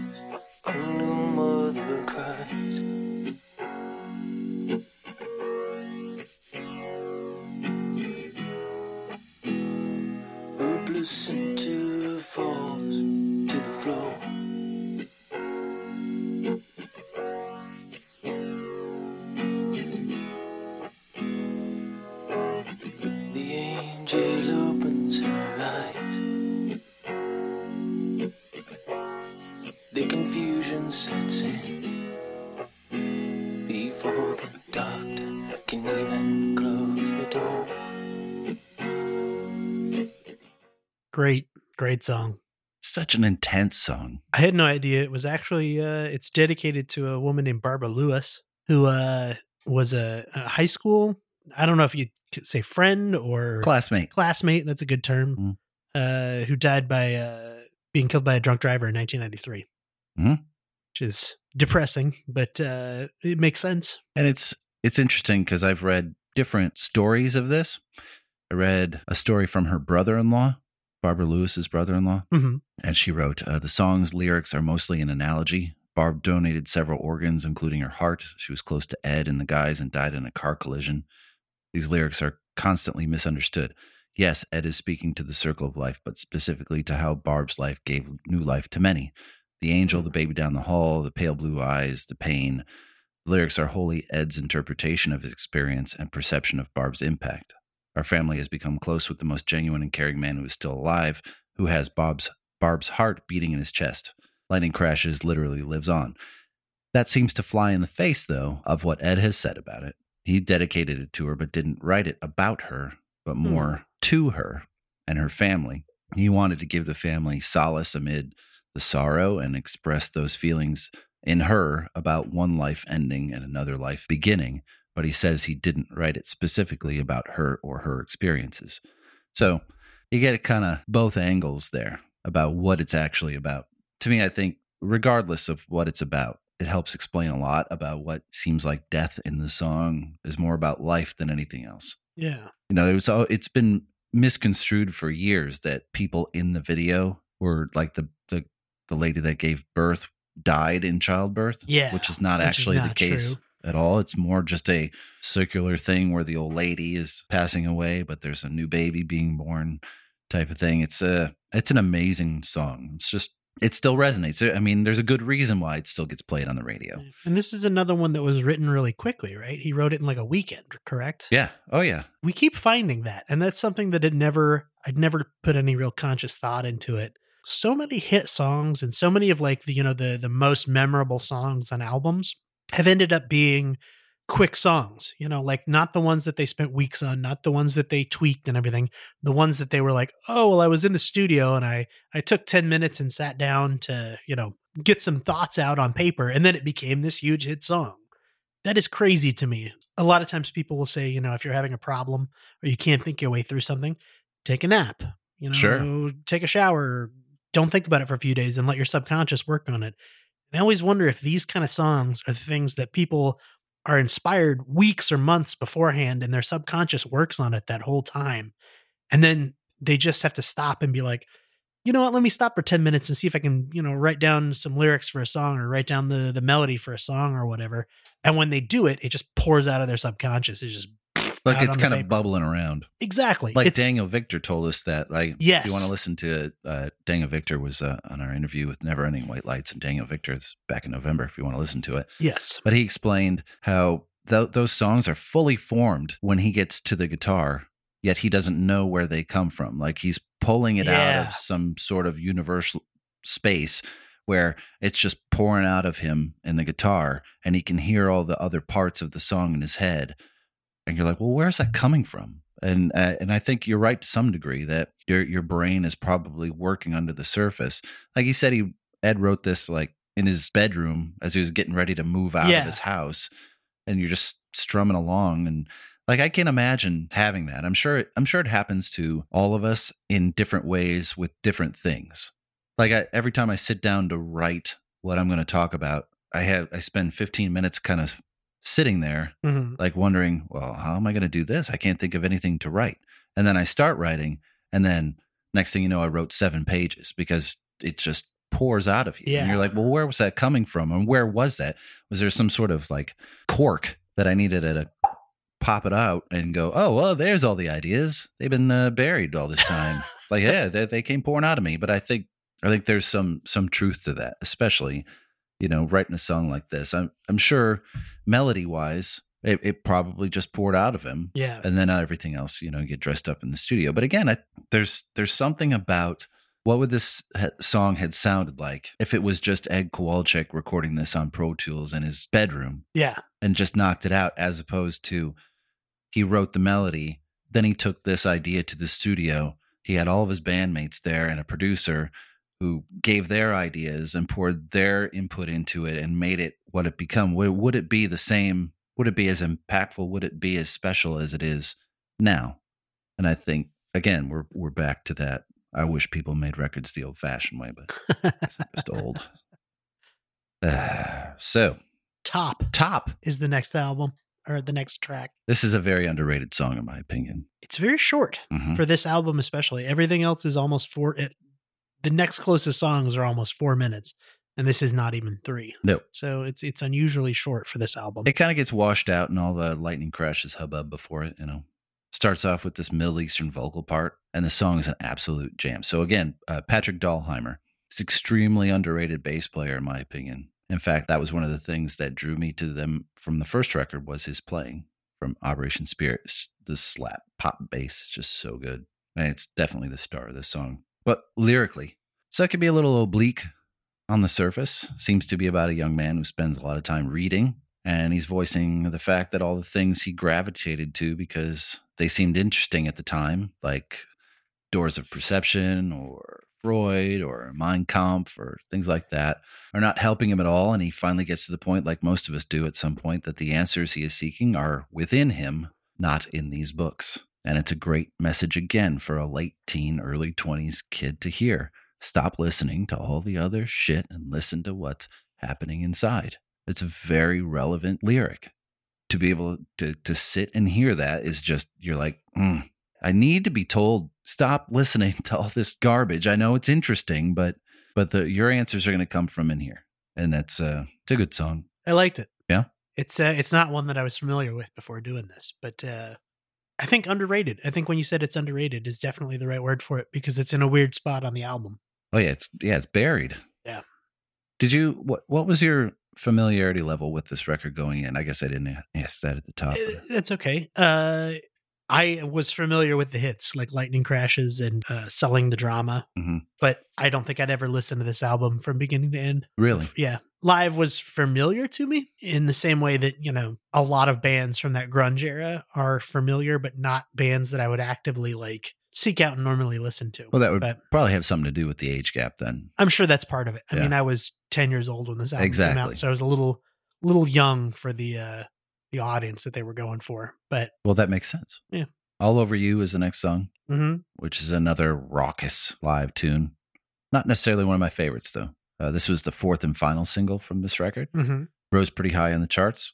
and no mother cries. Listen to falls to the floor. The angel opens her eyes. The confusion sets in before the doctor can even close the door. Great, great song. Such an intense song. I had no idea. It was actually, uh, it's dedicated to a woman named Barbara Lewis, who uh, was a, a high school, I don't know if you could say friend or... Classmate. Classmate, that's a good term, mm. uh, who died by uh, being killed by a drunk driver in nineteen ninety-three, mm. which is depressing, but uh, it makes sense. And it's, it's interesting because I've read different stories of this. I read a story from her brother-in-law, Barbara Lewis's brother-in-law. Mm-hmm. And she wrote, uh, the song's lyrics are mostly an analogy. Barb donated several organs, including her heart. She was close to Ed and the guys and died in a car collision. These lyrics are constantly misunderstood. Yes, Ed is speaking to the circle of life, but specifically to how Barb's life gave new life to many. The angel, the baby down the hall, the pale blue eyes, the pain. The lyrics are wholly Ed's interpretation of his experience and perception of Barb's impact. Our family has become close with the most genuine and caring man who is still alive, who has Bob's Barb's heart beating in his chest. Lightning crashes, literally lives on. That seems to fly in the face, though, of what Ed has said about it. He dedicated it to her, but didn't write it about her, but more mm. to her and her family. He wanted to give the family solace amid the sorrow and express those feelings in her about one life ending and another life beginning. But he says he didn't write it specifically about her or her experiences. So you get it kind of both angles there about what it's actually about. To me, I think regardless of what it's about, it helps explain a lot about what seems like death in the song is more about life than anything else. Yeah. You know, it was, it's been misconstrued for years that people in the video were like the, the, the lady that gave birth died in childbirth, yeah, which is not which actually is not the case. True. at all. It's more just a circular thing where the old lady is passing away, but there's a new baby being born type of thing. It's a, it's an amazing song. It's just, it still resonates. I mean, there's a good reason why it still gets played on the radio. And this is another one that was written really quickly, right? He wrote it in like a weekend, correct? Yeah. Oh yeah. We keep finding that. And that's something that had never, I'd never put any real conscious thought into it. So many hit songs and so many of like the, you know, the, the most memorable songs on albums have ended up being quick songs, you know, like not the ones that they spent weeks on, not the ones that they tweaked and everything, the ones that they were like, oh, well, I was in the studio and I, I took ten minutes and sat down to, you know, get some thoughts out on paper. And then it became this huge hit song. That is crazy to me. A lot of times people will say, you know, if you're having a problem or you can't think your way through something, take a nap, you know, sure. Take a shower, don't think about it for a few days and let your subconscious work on it. And I always wonder if these kind of songs are the things that people are inspired weeks or months beforehand and their subconscious works on it that whole time. And then they just have to stop and be like, you know what, let me stop for ten minutes and see if I can, you know, write down some lyrics for a song or write down the, the melody for a song or whatever. And when they do it, it just pours out of their subconscious. It's just like it's kind of bubbling around. Exactly. Like it's, Daniel Victor told us that. Like, yes. If you want to listen to uh, Daniel Victor was uh, on our interview with Never Ending White Lights and Daniel Victor's back in November, if you want to listen to it. Yes. But he explained how th- those songs are fully formed when he gets to the guitar, yet he doesn't know where they come from. Like he's pulling it yeah. out of some sort of universal space where it's just pouring out of him in the guitar and he can hear all the other parts of the song in his head. And you're like, well, where's that coming from? And uh, and I think you're right to some degree that your your brain is probably working under the surface. Like he said, he Ed wrote this like in his bedroom as he was getting ready to move out yeah. of his house, and you're just strumming along. And like I can't imagine having that. I'm sure it, I'm sure it happens to all of us in different ways with different things. Like I, every time I sit down to write what I'm going to talk about, I have I spend fifteen minutes kind of sitting there, mm-hmm. like wondering, well, how am I going to do this? I can't think of anything to write. And then I start writing. And then next thing you know, I wrote seven pages because it just pours out of you. Yeah. And you're like, well, where was that coming from? And where was that? Was there some sort of like cork that I needed to pop it out and go, oh, well, there's all the ideas. They've been uh, buried all this time. Like, yeah, they, they came pouring out of me. But I think, I think there's some, some truth to that, especially, you know, writing a song like this. I'm I'm sure melody wise, it, it probably just poured out of him. Yeah. And then everything else, you know, you get dressed up in the studio. But again, I, there's there's something about what would this ha- song had sounded like if it was just Ed Kowalczyk recording this on Pro Tools in his bedroom. Yeah. And just knocked it out, as opposed to he wrote the melody. Then he took this idea to the studio. He had all of his bandmates there and a producer who gave their ideas and poured their input into it and made it what it become. Would, would it be the same? Would it be as impactful? Would it be as special as it is now? And I think, again, we're we're back to that. I wish people made records the old-fashioned way, but I'm just old. Uh, so. Top. Top. Is the next album or the next track. This is a very underrated song, in my opinion. It's very short mm-hmm. for this album, especially. Everything else is almost four... It, The next closest songs are almost four minutes, and this is not even three. No. So it's it's unusually short for this album. It kind of gets washed out in all the Lightning Crashes hubbub before it, you know. Starts off with this Middle Eastern vocal part, and the song is an absolute jam. So again, uh, Patrick Dahlheimer is extremely underrated bass player, in my opinion. In fact, that was one of the things that drew me to them from the first record was his playing from Operation Spirit. The slap pop bass is just so good. And it's definitely the star of this song. But lyrically, so it could be a little oblique on the surface. Seems to be about a young man who spends a lot of time reading, and he's voicing the fact that all the things he gravitated to because they seemed interesting at the time, like Doors of Perception or Freud or Mein Kampf or things like that, are not helping him at all. And he finally gets to the point, like most of us do at some point, that the answers he is seeking are within him, not in these books. And it's a great message, again, for a late teen, early twenties kid to hear. Stop listening to all the other shit and listen to what's happening inside. It's a very relevant lyric. To be able to, to sit and hear that is just, you're like, mm, I need to be told, stop listening to all this garbage. I know it's interesting, but but the your answers are going to come from in here. And that's uh, it's a good song. I liked it. Yeah? It's uh, it's not one that I was familiar with before doing this, but uh, I think underrated. I think when you said it's underrated is definitely the right word for it, because it's in a weird spot on the album. Oh yeah, it's yeah, it's buried. Yeah. Did you what what was your familiarity level with this record going in? I guess I didn't ask that at the top. It, that's okay. Uh, I was familiar with the hits like Lightning Crashes and uh, Selling the Drama, mm-hmm. but I don't think I'd ever listened to this album from beginning to end. Really? Yeah. Live was familiar to me in the same way that, you know, a lot of bands from that grunge era are familiar, but not bands that I would actively like seek out and normally listen to. Well, that would but probably have something to do with the age gap then. I'm sure that's part of it. I yeah. mean, I was ten years old when this album exactly. came out, so I was a little, little young for the, uh, the audience that they were going for. But well, that makes sense. Yeah. All Over You is the next song, mm-hmm. which is another raucous live tune. Not necessarily one of my favorites though. Uh, this was the fourth and final single from this record. Mm-hmm. Rose pretty high in the charts,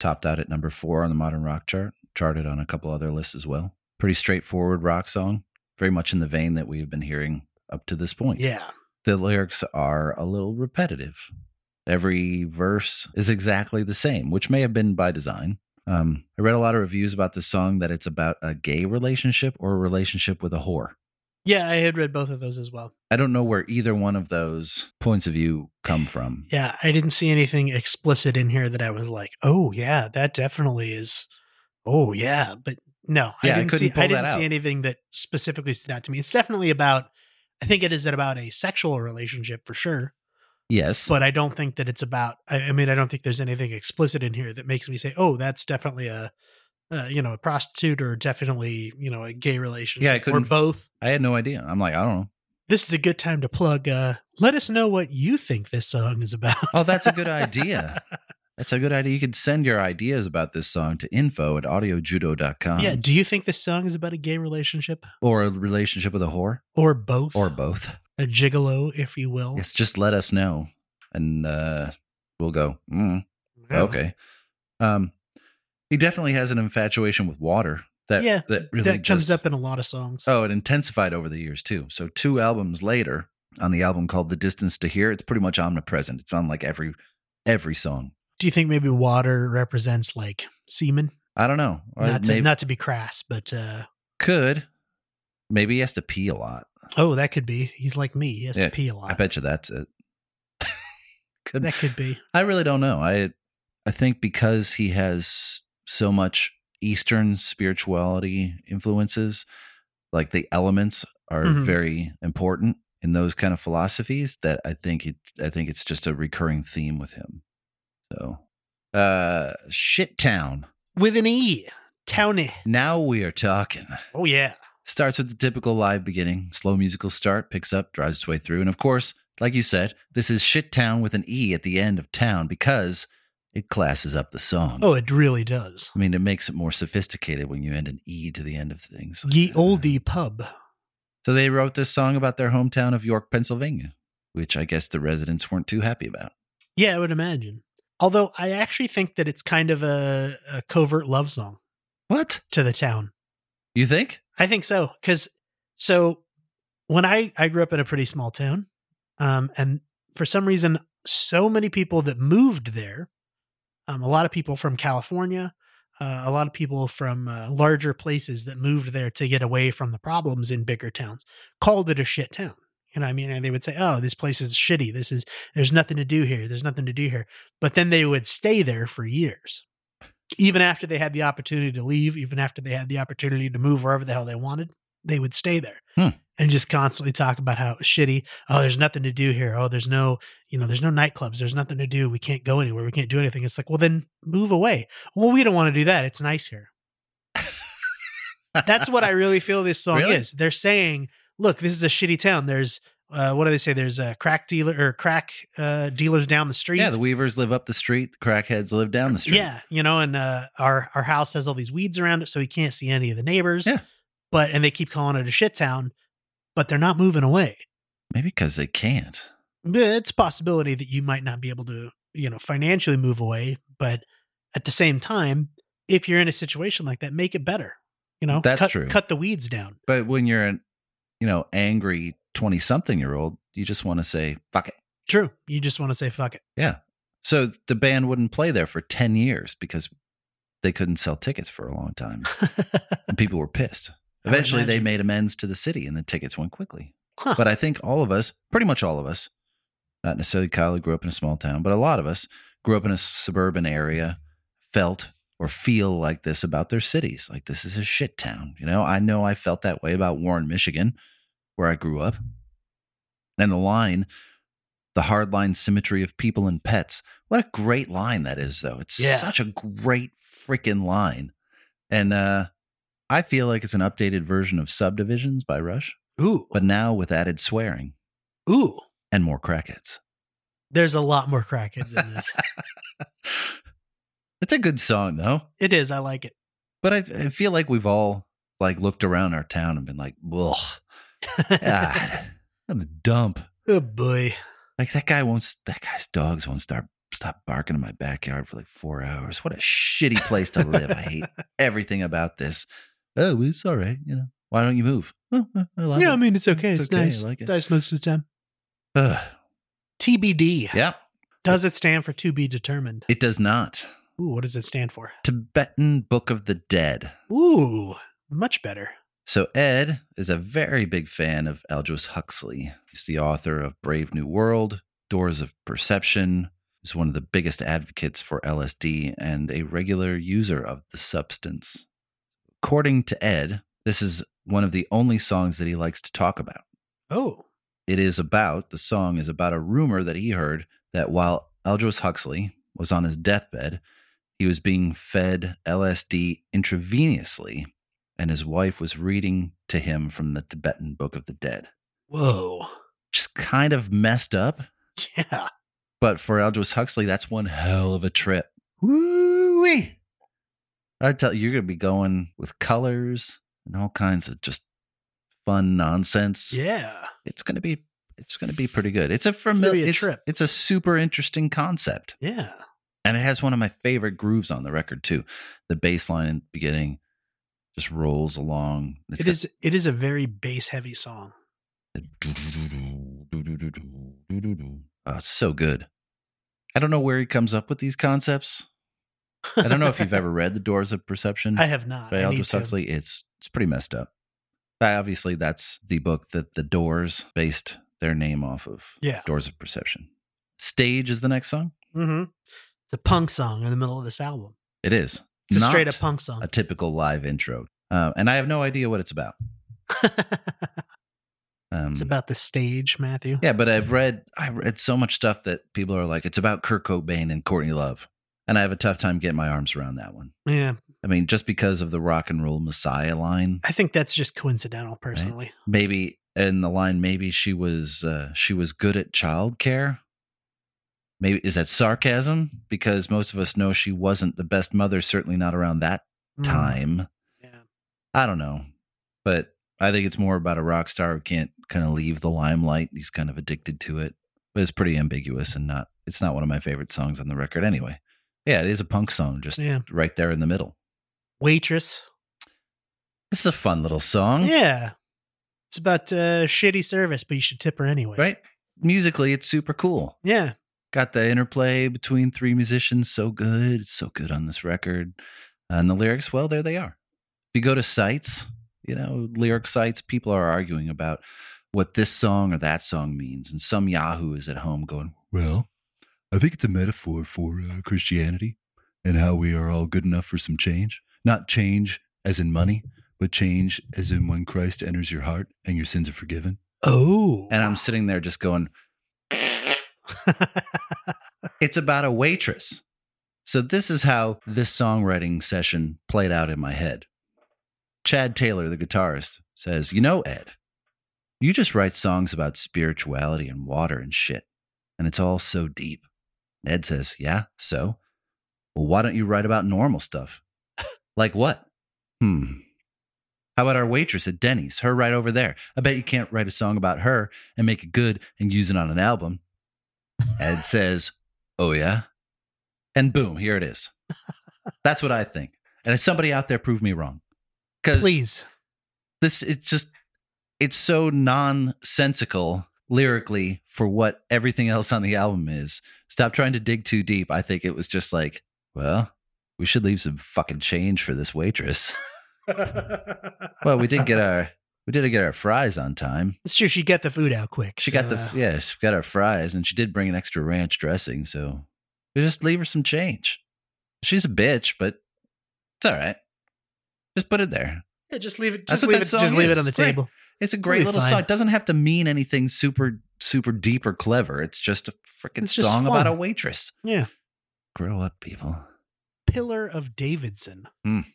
topped out at number four on the modern rock chart, charted on a couple other lists as well. Pretty straightforward rock song, very much in the vein that we've been hearing up to this point. Yeah. The lyrics are a little repetitive. Every verse is exactly the same, which may have been by design. Um, I read a lot of reviews about this song that it's about a gay relationship or a relationship with a whore. Yeah, I had read both of those as well. I don't know where either one of those points of view come from. Yeah, I didn't see anything explicit in here that I was like, oh, yeah, that definitely is. Oh, yeah. But no, yeah, I didn't, I see, I didn't see anything that specifically stood out to me. It's definitely about, I think it is about a sexual relationship for sure. Yes. But I don't think that it's about, I, I mean, I don't think there's anything explicit in here that makes me say, oh, that's definitely a. Uh, you know, a prostitute or definitely, you know, a gay relationship yeah, I couldn't, or both. I had no idea. I'm like, I don't know. This is a good time to plug. Uh, let us know what you think this song is about. Oh, that's a good idea. That's a good idea. You could send your ideas about this song to info at audio judo dot com. Yeah. Do you think this song is about a gay relationship? Or a relationship with a whore? Or both. Or both. A gigolo, if you will. Yes, just let us know. And uh, we'll go, mm, yeah. okay. Um. He definitely has an infatuation with water that yeah, that really that comes just, up in a lot of songs. Oh, it intensified over the years too. So two albums later, on the album called The Distance to Here, it's pretty much omnipresent. It's on like every every song. Do you think maybe water represents like semen? I don't know. Not to, maybe, not to be crass, but uh, could maybe he has to pee a lot. Oh, that could be. He's like me. He has yeah, to pee a lot. I bet you that's it. could, that could be. I really don't know. I I think because he has so much Eastern spirituality influences, like the elements are mm-hmm. very important in those kind of philosophies that I think it, I think it's just a recurring theme with him. So, uh, Shit Town with an E, townie. Now we are talking. Oh yeah. Starts with the typical Live beginning, slow musical start, picks up, drives its way through. And of course, like you said, this is Shit Town with an E at the end of town because it classes up the song. Oh, it really does. I mean, it makes it more sophisticated when you add an E to the end of things. Like Ye that. Oldie Pub. So they wrote this song about their hometown of York, Pennsylvania, which I guess the residents weren't too happy about. Yeah, I would imagine. Although I actually think that it's kind of a, a covert love song. What? To the town. You think? I think so. Because so when I, I grew up in a pretty small town, um, and for some reason, so many people that moved there. Um, a lot of people from California, uh, a lot of people from uh, larger places that moved there to get away from the problems in bigger towns called it a shit town. You know what I mean? And they would say, oh, this place is shitty. This is, there's nothing to do here. There's nothing to do here. But then they would stay there for years, even after they had the opportunity to leave, even after they had the opportunity to move wherever the hell they wanted, they would stay there. Hmm. And just constantly talk about how shitty. Oh, there's nothing to do here. Oh, there's no, you know, there's no nightclubs. There's nothing to do. We can't go anywhere. We can't do anything. It's like, well, then move away. Well, we don't want to do that. It's nice here. That's what I really feel this song really? is. They're saying, look, this is a shitty town. There's, uh, what do they say? There's a crack dealer or crack uh, dealers down the street. Yeah, the weavers live up the street. The crackheads live down the street. Yeah, you know, and uh, our our house has all these weeds around it, so we can't see any of the neighbors. Yeah, but and they keep calling it a shit town. But they're not moving away. Maybe because they can't. It's a possibility that you might not be able to, you know, financially move away. But at the same time, if you're in a situation like that, make it better. You know, that's cut, true. Cut the weeds down. But when you're an, you know, angry twenty something year old, you just want to say, fuck it. True. You just want to say, fuck it. Yeah. So the band wouldn't play there for ten years because they couldn't sell tickets for a long time. And people were pissed. Eventually they made amends to the city and the tickets went quickly. Huh. But I think all of us, pretty much all of us, not necessarily Kyle who grew up in a small town, but a lot of us grew up in a suburban area, felt or feel like this about their cities. Like, this is a shit town. You know, I know I felt that way about Warren, Michigan, where I grew up. And the line, the hardline symmetry of people and pets. What a great line that is, though. It's yeah. such a great freaking line. And uh, I feel like it's an updated version of Subdivisions by Rush. Ooh. But now with added swearing. Ooh. And more crackheads. There's a lot more crackheads in this. It's a good song, though. It is. I like it. But I, I feel like we've all like looked around our town and been like, ugh, God, I'm a dump. Oh, boy. Like, that guy won't, that guy's dogs won't start, stop barking in my backyard for like four hours. What a shitty place to live. I hate everything about this. Oh, it's all right. You know, why don't you move? Oh, I like yeah, it. I mean, it's okay. It's, it's okay. nice. I like it. Nice most of the time. Ugh. T B D. Yeah. Does it stand for to be determined? It does not. Ooh, what does it stand for? Tibetan Book of the Dead. Ooh, much better. So Ed is a very big fan of Aldous Huxley. He's the author of Brave New World, Doors of Perception. He's one of the biggest advocates for L S D and a regular user of the substance. According to Ed, this is one of the only songs that he likes to talk about. Oh. It is about, the song is about a rumor that he heard that while Aldous Huxley was on his deathbed, he was being fed L S D intravenously, and his wife was reading to him from the Tibetan Book of the Dead. Whoa. Just kind of messed up. Yeah. But for Aldous Huxley, that's one hell of a trip. Woo-wee. I tell you, you're going to be going with colors and all kinds of just fun nonsense. Yeah. It's going to be it's going to be pretty good. It's a familiar it's, trip. It's a super interesting concept. Yeah. And it has one of my favorite grooves on the record, too. The bass line in the beginning just rolls along. It's it got, is it is a very bass-heavy song. Oh, it's so good. I don't know where he comes up with these concepts. I don't know if you've ever read The Doors of Perception. I have not. By Aldous Huxley. It's, it's pretty messed up. But obviously, that's the book that The Doors based their name off of. Yeah. Doors of Perception. Stage is the next song. Mm-hmm. It's a punk song in the middle of this album. It is. It's a straight up punk song. A typical live intro. Uh, and I have no idea what it's about. um, it's about the stage, Matthew. Yeah, but I've read I read so much stuff that people are like, it's about Kurt Cobain and Courtney Love. And I have a tough time getting my arms around that one. Yeah. I mean, just because of the rock and roll messiah line. I think that's just coincidental, personally. Right? Maybe, and the line, maybe she was uh, she was good at childcare. Maybe, is that sarcasm? Because most of us know she wasn't the best mother, certainly not around that time. Mm. Yeah. I don't know. But I think it's more about a rock star who can't kind of leave the limelight. He's kind of addicted to it. But it's pretty ambiguous and not, it's not one of my favorite songs on the record anyway. Yeah, it is a punk song, just yeah. right there in the middle. Waitress. This is a fun little song. Yeah. It's about uh, shitty service, but you should tip her anyways. Right? Musically, it's super cool. Yeah. Got the interplay between three musicians. So good. It's so good on this record. And the lyrics, well, there they are. If you go to sites, you know, lyric sites, people are arguing about what this song or that song means. And some Yahoo is at home going, well, I think it's a metaphor for uh, Christianity and how we are all good enough for some change. Not change as in money, but change as in when Christ enters your heart and your sins are forgiven. Oh. And I'm sitting there just going... It's about a waitress. So this is how this songwriting session played out in my head. Chad Taylor, the guitarist, says, you know, Ed, you just write songs about spirituality and water and shit, and it's all so deep. Ed says, yeah, so? Well, why don't you write about normal stuff? Like what? Hmm. How about our waitress at Denny's? Her right over there. I bet you can't write a song about her and make it good and use it on an album. Ed says, oh, yeah? And boom, here it is. That's what I think. And if somebody out there prove me wrong. Please. This, it's just, it's so nonsensical lyrically for what everything else on the album is. Stop trying to dig too deep. I think it was just like, well, we should leave some fucking change for this waitress. Well, we did get our we did get our fries on time. It's true. She got the food out quick. She so, got the uh... yeah. She got our fries, and she did bring an extra ranch dressing. So we just leave her some change. She's a bitch, but it's all right. Just put it there. Yeah, just leave it. Just leave it. Just leave it on the table. It's a great little song. It doesn't have to mean anything super, super deep or clever. It's just a freaking song about a waitress. Yeah. Grow up, people. Pillar of Davidson. Mm.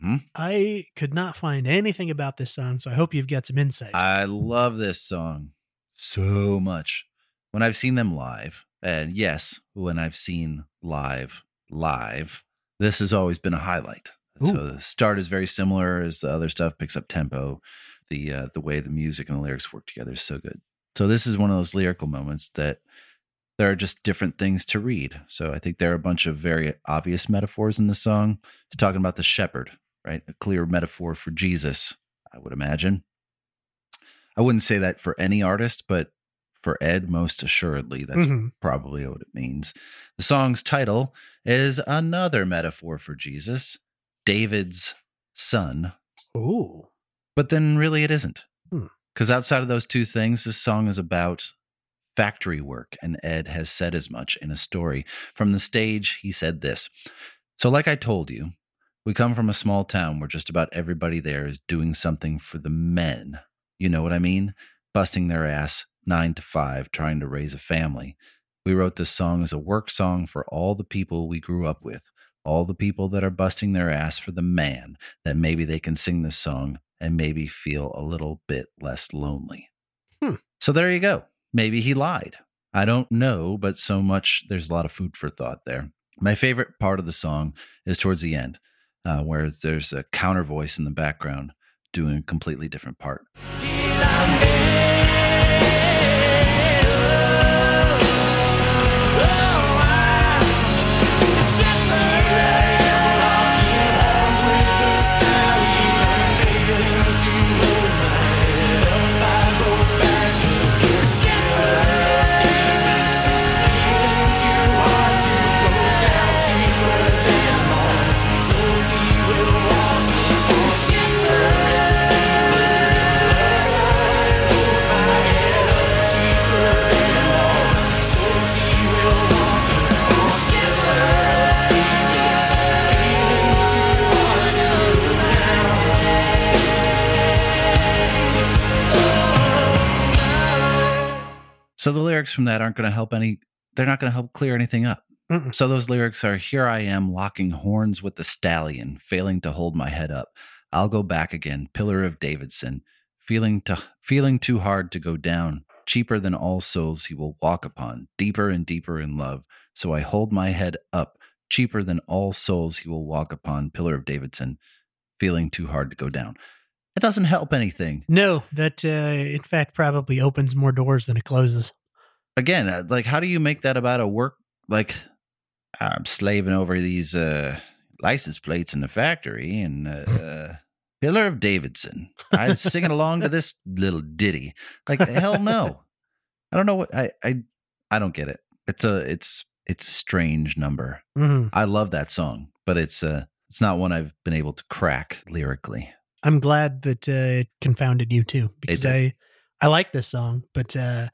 Mm-hmm. I could not find anything about this song, so I hope you've got some insight. I love this song so much. When I've seen them live, and yes, when I've seen live, live, this has always been a highlight. Ooh. So the start is very similar as the other stuff, picks up tempo. The uh, the way the music and the lyrics work together is so good. So this is one of those lyrical moments that there are just different things to read. So I think there are a bunch of very obvious metaphors in the song. It's talking about the shepherd, right? A clear metaphor for Jesus, I would imagine. I wouldn't say that for any artist, but for Ed, most assuredly, that's mm-hmm. probably what it means. The song's title is another metaphor for Jesus, David's son. Ooh. But then really it isn't. Because hmm. outside of those two things, this song is about factory work, and Ed has said as much in a story. From the stage, he said this. So like I told you, we come from a small town where just about everybody there is doing something for the men. You know what I mean? Busting their ass, nine to five, trying to raise a family. We wrote this song as a work song for all the people we grew up with, all the people that are busting their ass for the man, that maybe they can sing this song and maybe feel a little bit less lonely. Hmm. So there you go. Maybe he lied. I don't know, but so much, there's a lot of food for thought there. My favorite part of the song is towards the end, uh, where there's a counter voice in the background doing a completely different part. So the lyrics from that aren't going to help any, they're not going to help clear anything up. Mm-mm. So those lyrics are, here I am locking horns with the stallion, failing to hold my head up. I'll go back again, Pillar of Davidson, feeling to, feeling too hard to go down, cheaper than all souls he will walk upon, deeper and deeper in love. So I hold my head up, cheaper than all souls he will walk upon, Pillar of Davidson, feeling too hard to go down. It doesn't help anything. No, that uh, in fact probably opens more doors than it closes. Again, like how do you make that about a work? Like I'm slaving over these uh, license plates in the factory and uh, uh, Pillar of Davidson. I'm singing along to this little ditty. Like hell no, I don't know what I I I don't get it. It's a it's it's a strange number. Mm-hmm. I love that song, but it's uh it's not one I've been able to crack lyrically. I'm glad that uh, it confounded you too, because I, I like this song, but uh,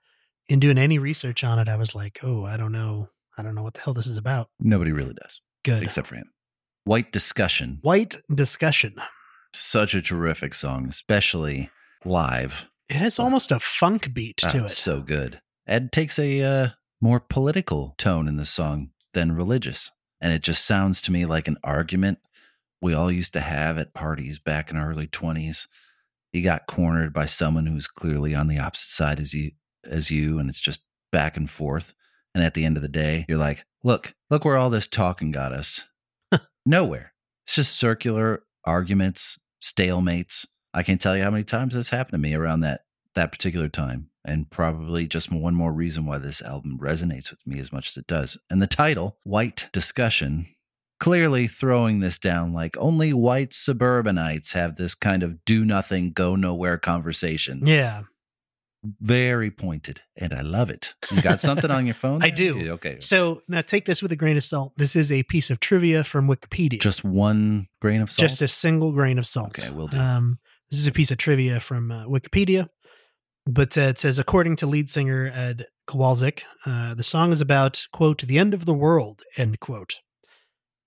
in doing any research on it, I was like, oh, I don't know. I don't know what the hell this is about. Nobody really does. Good. Except for him. White Discussion. White Discussion. Such a terrific song, especially live. It has uh, almost a funk beat to uh, it. So good. Ed takes a uh, more political tone in the song than religious. And it just sounds to me like an argument we all used to have at parties back in our early twenties. You got cornered by someone who's clearly on the opposite side as you, as you, and it's just back and forth. And at the end of the day, you're like, look, look where all this talking got us. Nowhere. It's just circular arguments, stalemates. I can't tell you how many times this happened to me around that, that particular time. And probably just one more reason why this album resonates with me as much as it does. And the title, White Discussion, clearly throwing this down like only white suburbanites have this kind of do nothing, go nowhere conversation. Yeah. very pointed, and I love it. You got something on your phone? I do. Okay. So now take this with a grain of salt. This is a piece of trivia from Wikipedia. Just one grain of salt? Just a single grain of salt. Okay, will do. Um, this is a piece of trivia from uh, Wikipedia. But uh, it says, according to lead singer Ed Kowalczyk, uh, the song is about, quote, the end of the world, end quote.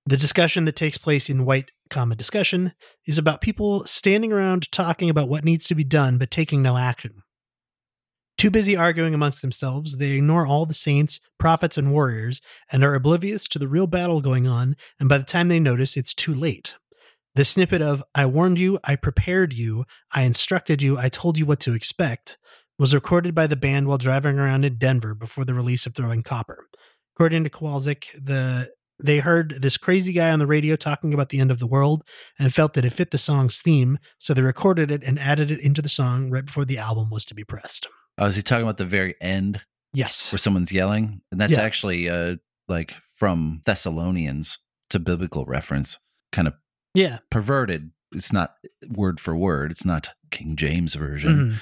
The discussion that takes place in White Comma Discussion is about people standing around talking about what needs to be done, but taking no action. Too busy arguing amongst themselves, they ignore all the saints, prophets, and warriors, and are oblivious to the real battle going on, and by the time they notice, it's too late. The snippet of, I warned you, I prepared you, I instructed you, I told you what to expect, was recorded by the band while driving around in Denver before the release of Throwing Copper. According to Kowalczyk, the they heard this crazy guy on the radio talking about the end of the world and felt that it fit the song's theme, so they recorded it and added it into the song right before the album was to be pressed. Oh, is he talking about the very end? Yes. Where someone's yelling? And that's yeah. actually uh, like from Thessalonians. It's a biblical reference, kind of yeah. perverted. It's not word for word. It's not King James version. Mm-hmm.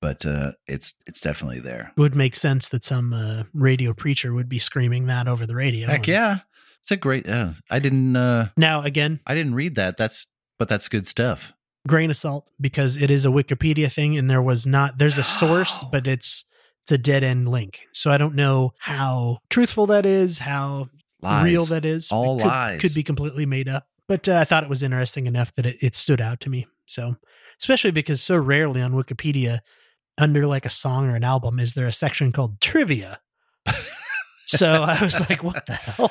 But uh, it's it's definitely there. It would make sense that some uh, radio preacher would be screaming that over the radio. Heck and... yeah, it's a great. Uh, I didn't. Uh, now again, I didn't read that. That's but that's good stuff. Grain of salt, because it is a Wikipedia thing, and there was not. There's a source, but it's it's a dead end link. So I don't know how truthful that is, how lies. real that is. All it could, lies could be completely made up. But uh, I thought it was interesting enough that it, it stood out to me. So especially because so rarely on Wikipedia. Under like a song or an album, is there a section called trivia? So I was like, what the hell?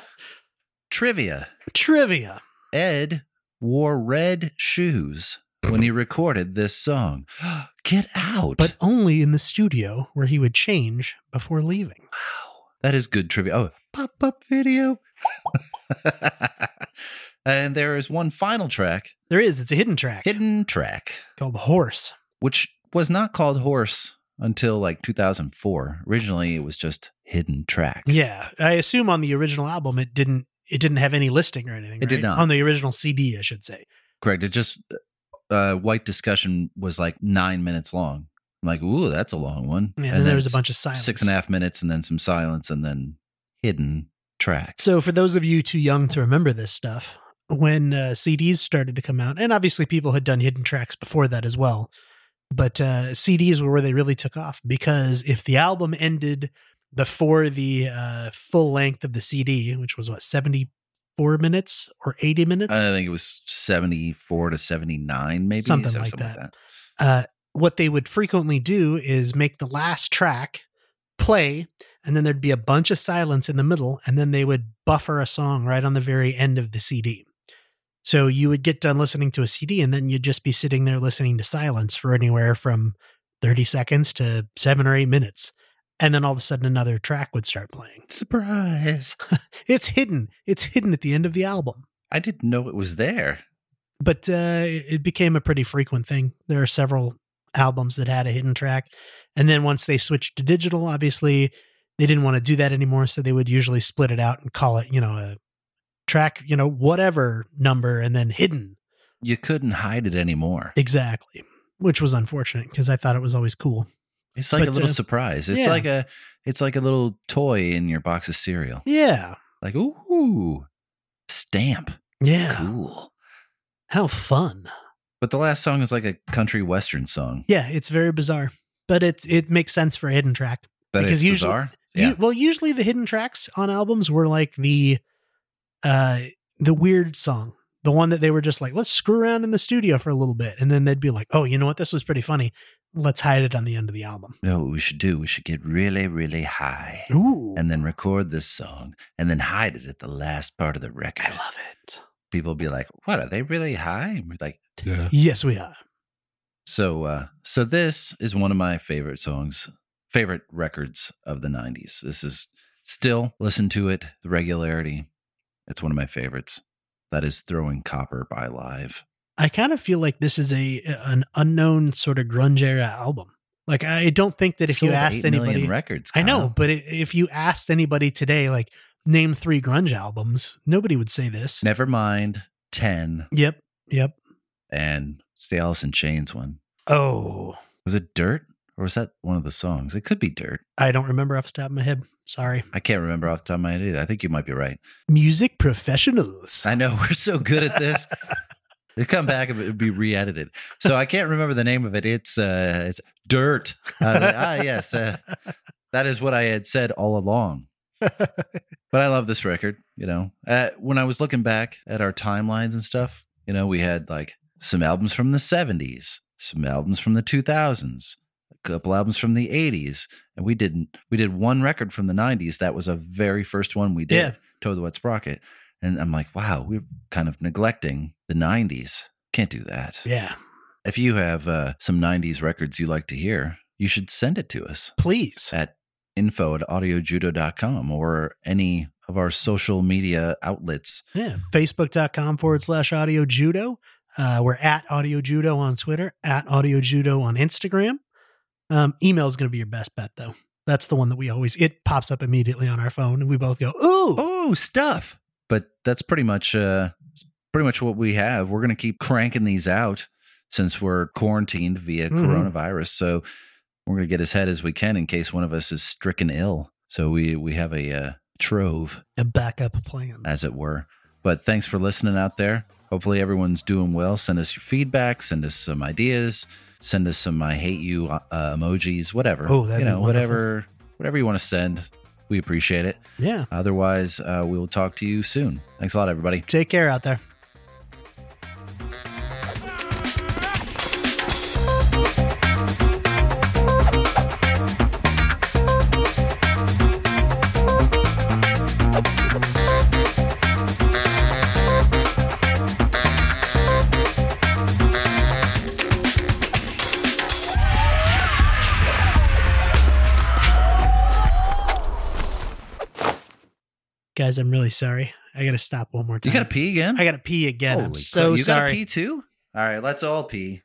Trivia. Trivia. Ed wore red shoes when he recorded this song. Get out. But only in the studio where he would change before leaving. Wow. That is good trivia. Oh, pop-up video. And there is one final track. There is. It's a hidden track. Hidden track. Called The Horse. Which... was not called Horse until like two thousand four. Originally, it was just hidden track. Yeah, I assume on the original album, it didn't it didn't have any listing or anything. It right? did not on the original C D, I should say. Correct. It just uh, White Discussion was like nine minutes long. I'm like, ooh, that's a long one. Yeah, and, and then, then there was a bunch of silence, six and a half minutes, and then some silence, and then hidden track. So, for those of you too young to remember this stuff, when uh, C Ds started to come out, and obviously people had done hidden tracks before that as well. But uh, C Ds were where they really took off, because if the album ended before the uh, full length of the C D, which was what, seventy-four minutes or eighty minutes? I think it was seventy-four to seventy-nine, maybe. Something like something that. Like that. Uh, what they would frequently do is make the last track play, and then there'd be a bunch of silence in the middle, and then they would buffer a song right on the very end of the C D. So you would get done listening to a C D, and then you'd just be sitting there listening to silence for anywhere from thirty seconds to seven or eight minutes. And then all of a sudden another track would start playing. Surprise. It's hidden. It's hidden at the end of the album. I didn't know it was there. But uh, it became a pretty frequent thing. There are several albums that had a hidden track. And then once they switched to digital, obviously they didn't want to do that anymore. So they would usually split it out and call it, you know, a track, you know, whatever number, and then hidden. You couldn't hide it anymore. Exactly. Which was unfortunate, because I thought it was always cool. It's like but, a little uh, surprise. It's yeah. like a it's like a little toy in your box of cereal. Yeah. Like, ooh, stamp. Yeah. Cool. How fun. But the last song is like a country western song. Yeah, it's very bizarre. But it, it makes sense for a hidden track. That because is usually, bizarre? Yeah. You, well, usually the hidden tracks on albums were like the... Uh, the weird song, the one that they were just like, let's screw around in the studio for a little bit. And then they'd be like, oh, you know what? This was pretty funny. Let's hide it on the end of the album. No, what we should do, we should get really, really high. Ooh. And then record this song and then hide it at the last part of the record. I love it. People be like, what, are they really high? And we're like, yeah. Yes, we are. So, uh, so this is one of my favorite songs, favorite records of the nineties. This is still, listen to it, the regularity. It's one of my favorites. That is Throwing Copper by Live. I kind of feel like this is a an unknown sort of grunge era album. Like, I don't think that if you asked anybody... records, I know, but if you asked anybody today, like, name three grunge albums, nobody would say this. Nevermind, ten. Yep, yep. And it's the Alice in Chains one. Oh. Was it Dirt Or was that one of the songs? It could be Dirt. I don't remember off the top of my head. Sorry. I can't remember off the top of my head either. I think you might be right. Music professionals. I know. We're so good at this. They come back and it would be re-edited. So I can't remember the name of it. It's uh, it's Dirt. Uh, ah, yes. Uh, that is what I had said all along. But I love this record, you know. Uh, when I was looking back at our timelines and stuff, you know, we had like some albums from the seventies, some albums from the two thousands. Couple albums from the eighties, and we didn't we did one record from the nineties. That was a very first one we did, yeah. Toe the Wet Sprocket. And I'm like, wow, we're kind of neglecting the nineties. Can't do that. Yeah. If you have uh, some nineties records you like to hear, you should send it to us, please, at info at audiojudo dot com or any of our social media outlets. Yeah. facebook dot com forward slash audiojudo. Uh, we're at audiojudo on Twitter, at audiojudo on Instagram. Um, email is going to be your best bet, though. That's the one that we always, it pops up immediately on our phone and we both go, ooh, ooh, stuff. But that's pretty much, uh, pretty much what we have. We're going to keep cranking these out since we're quarantined via mm-hmm. coronavirus. So we're going to get as ahead as we can in case one of us is stricken ill. So we, we have a uh, trove. A backup plan. As it were. But thanks for listening out there. Hopefully everyone's doing well. Send us your feedback. Send us some ideas. Send us some I hate you uh, emojis, whatever. Oh, that'd you know, be whatever, whatever you want to send. We appreciate it. Yeah. Otherwise, uh, we will talk to you soon. Thanks a lot, everybody. Take care out there. Guys, I'm really sorry. I got to stop one more time. You got to pee again? I got to pee again. Holy I'm so crap. You sorry. You got to pee too? All right, let's all pee.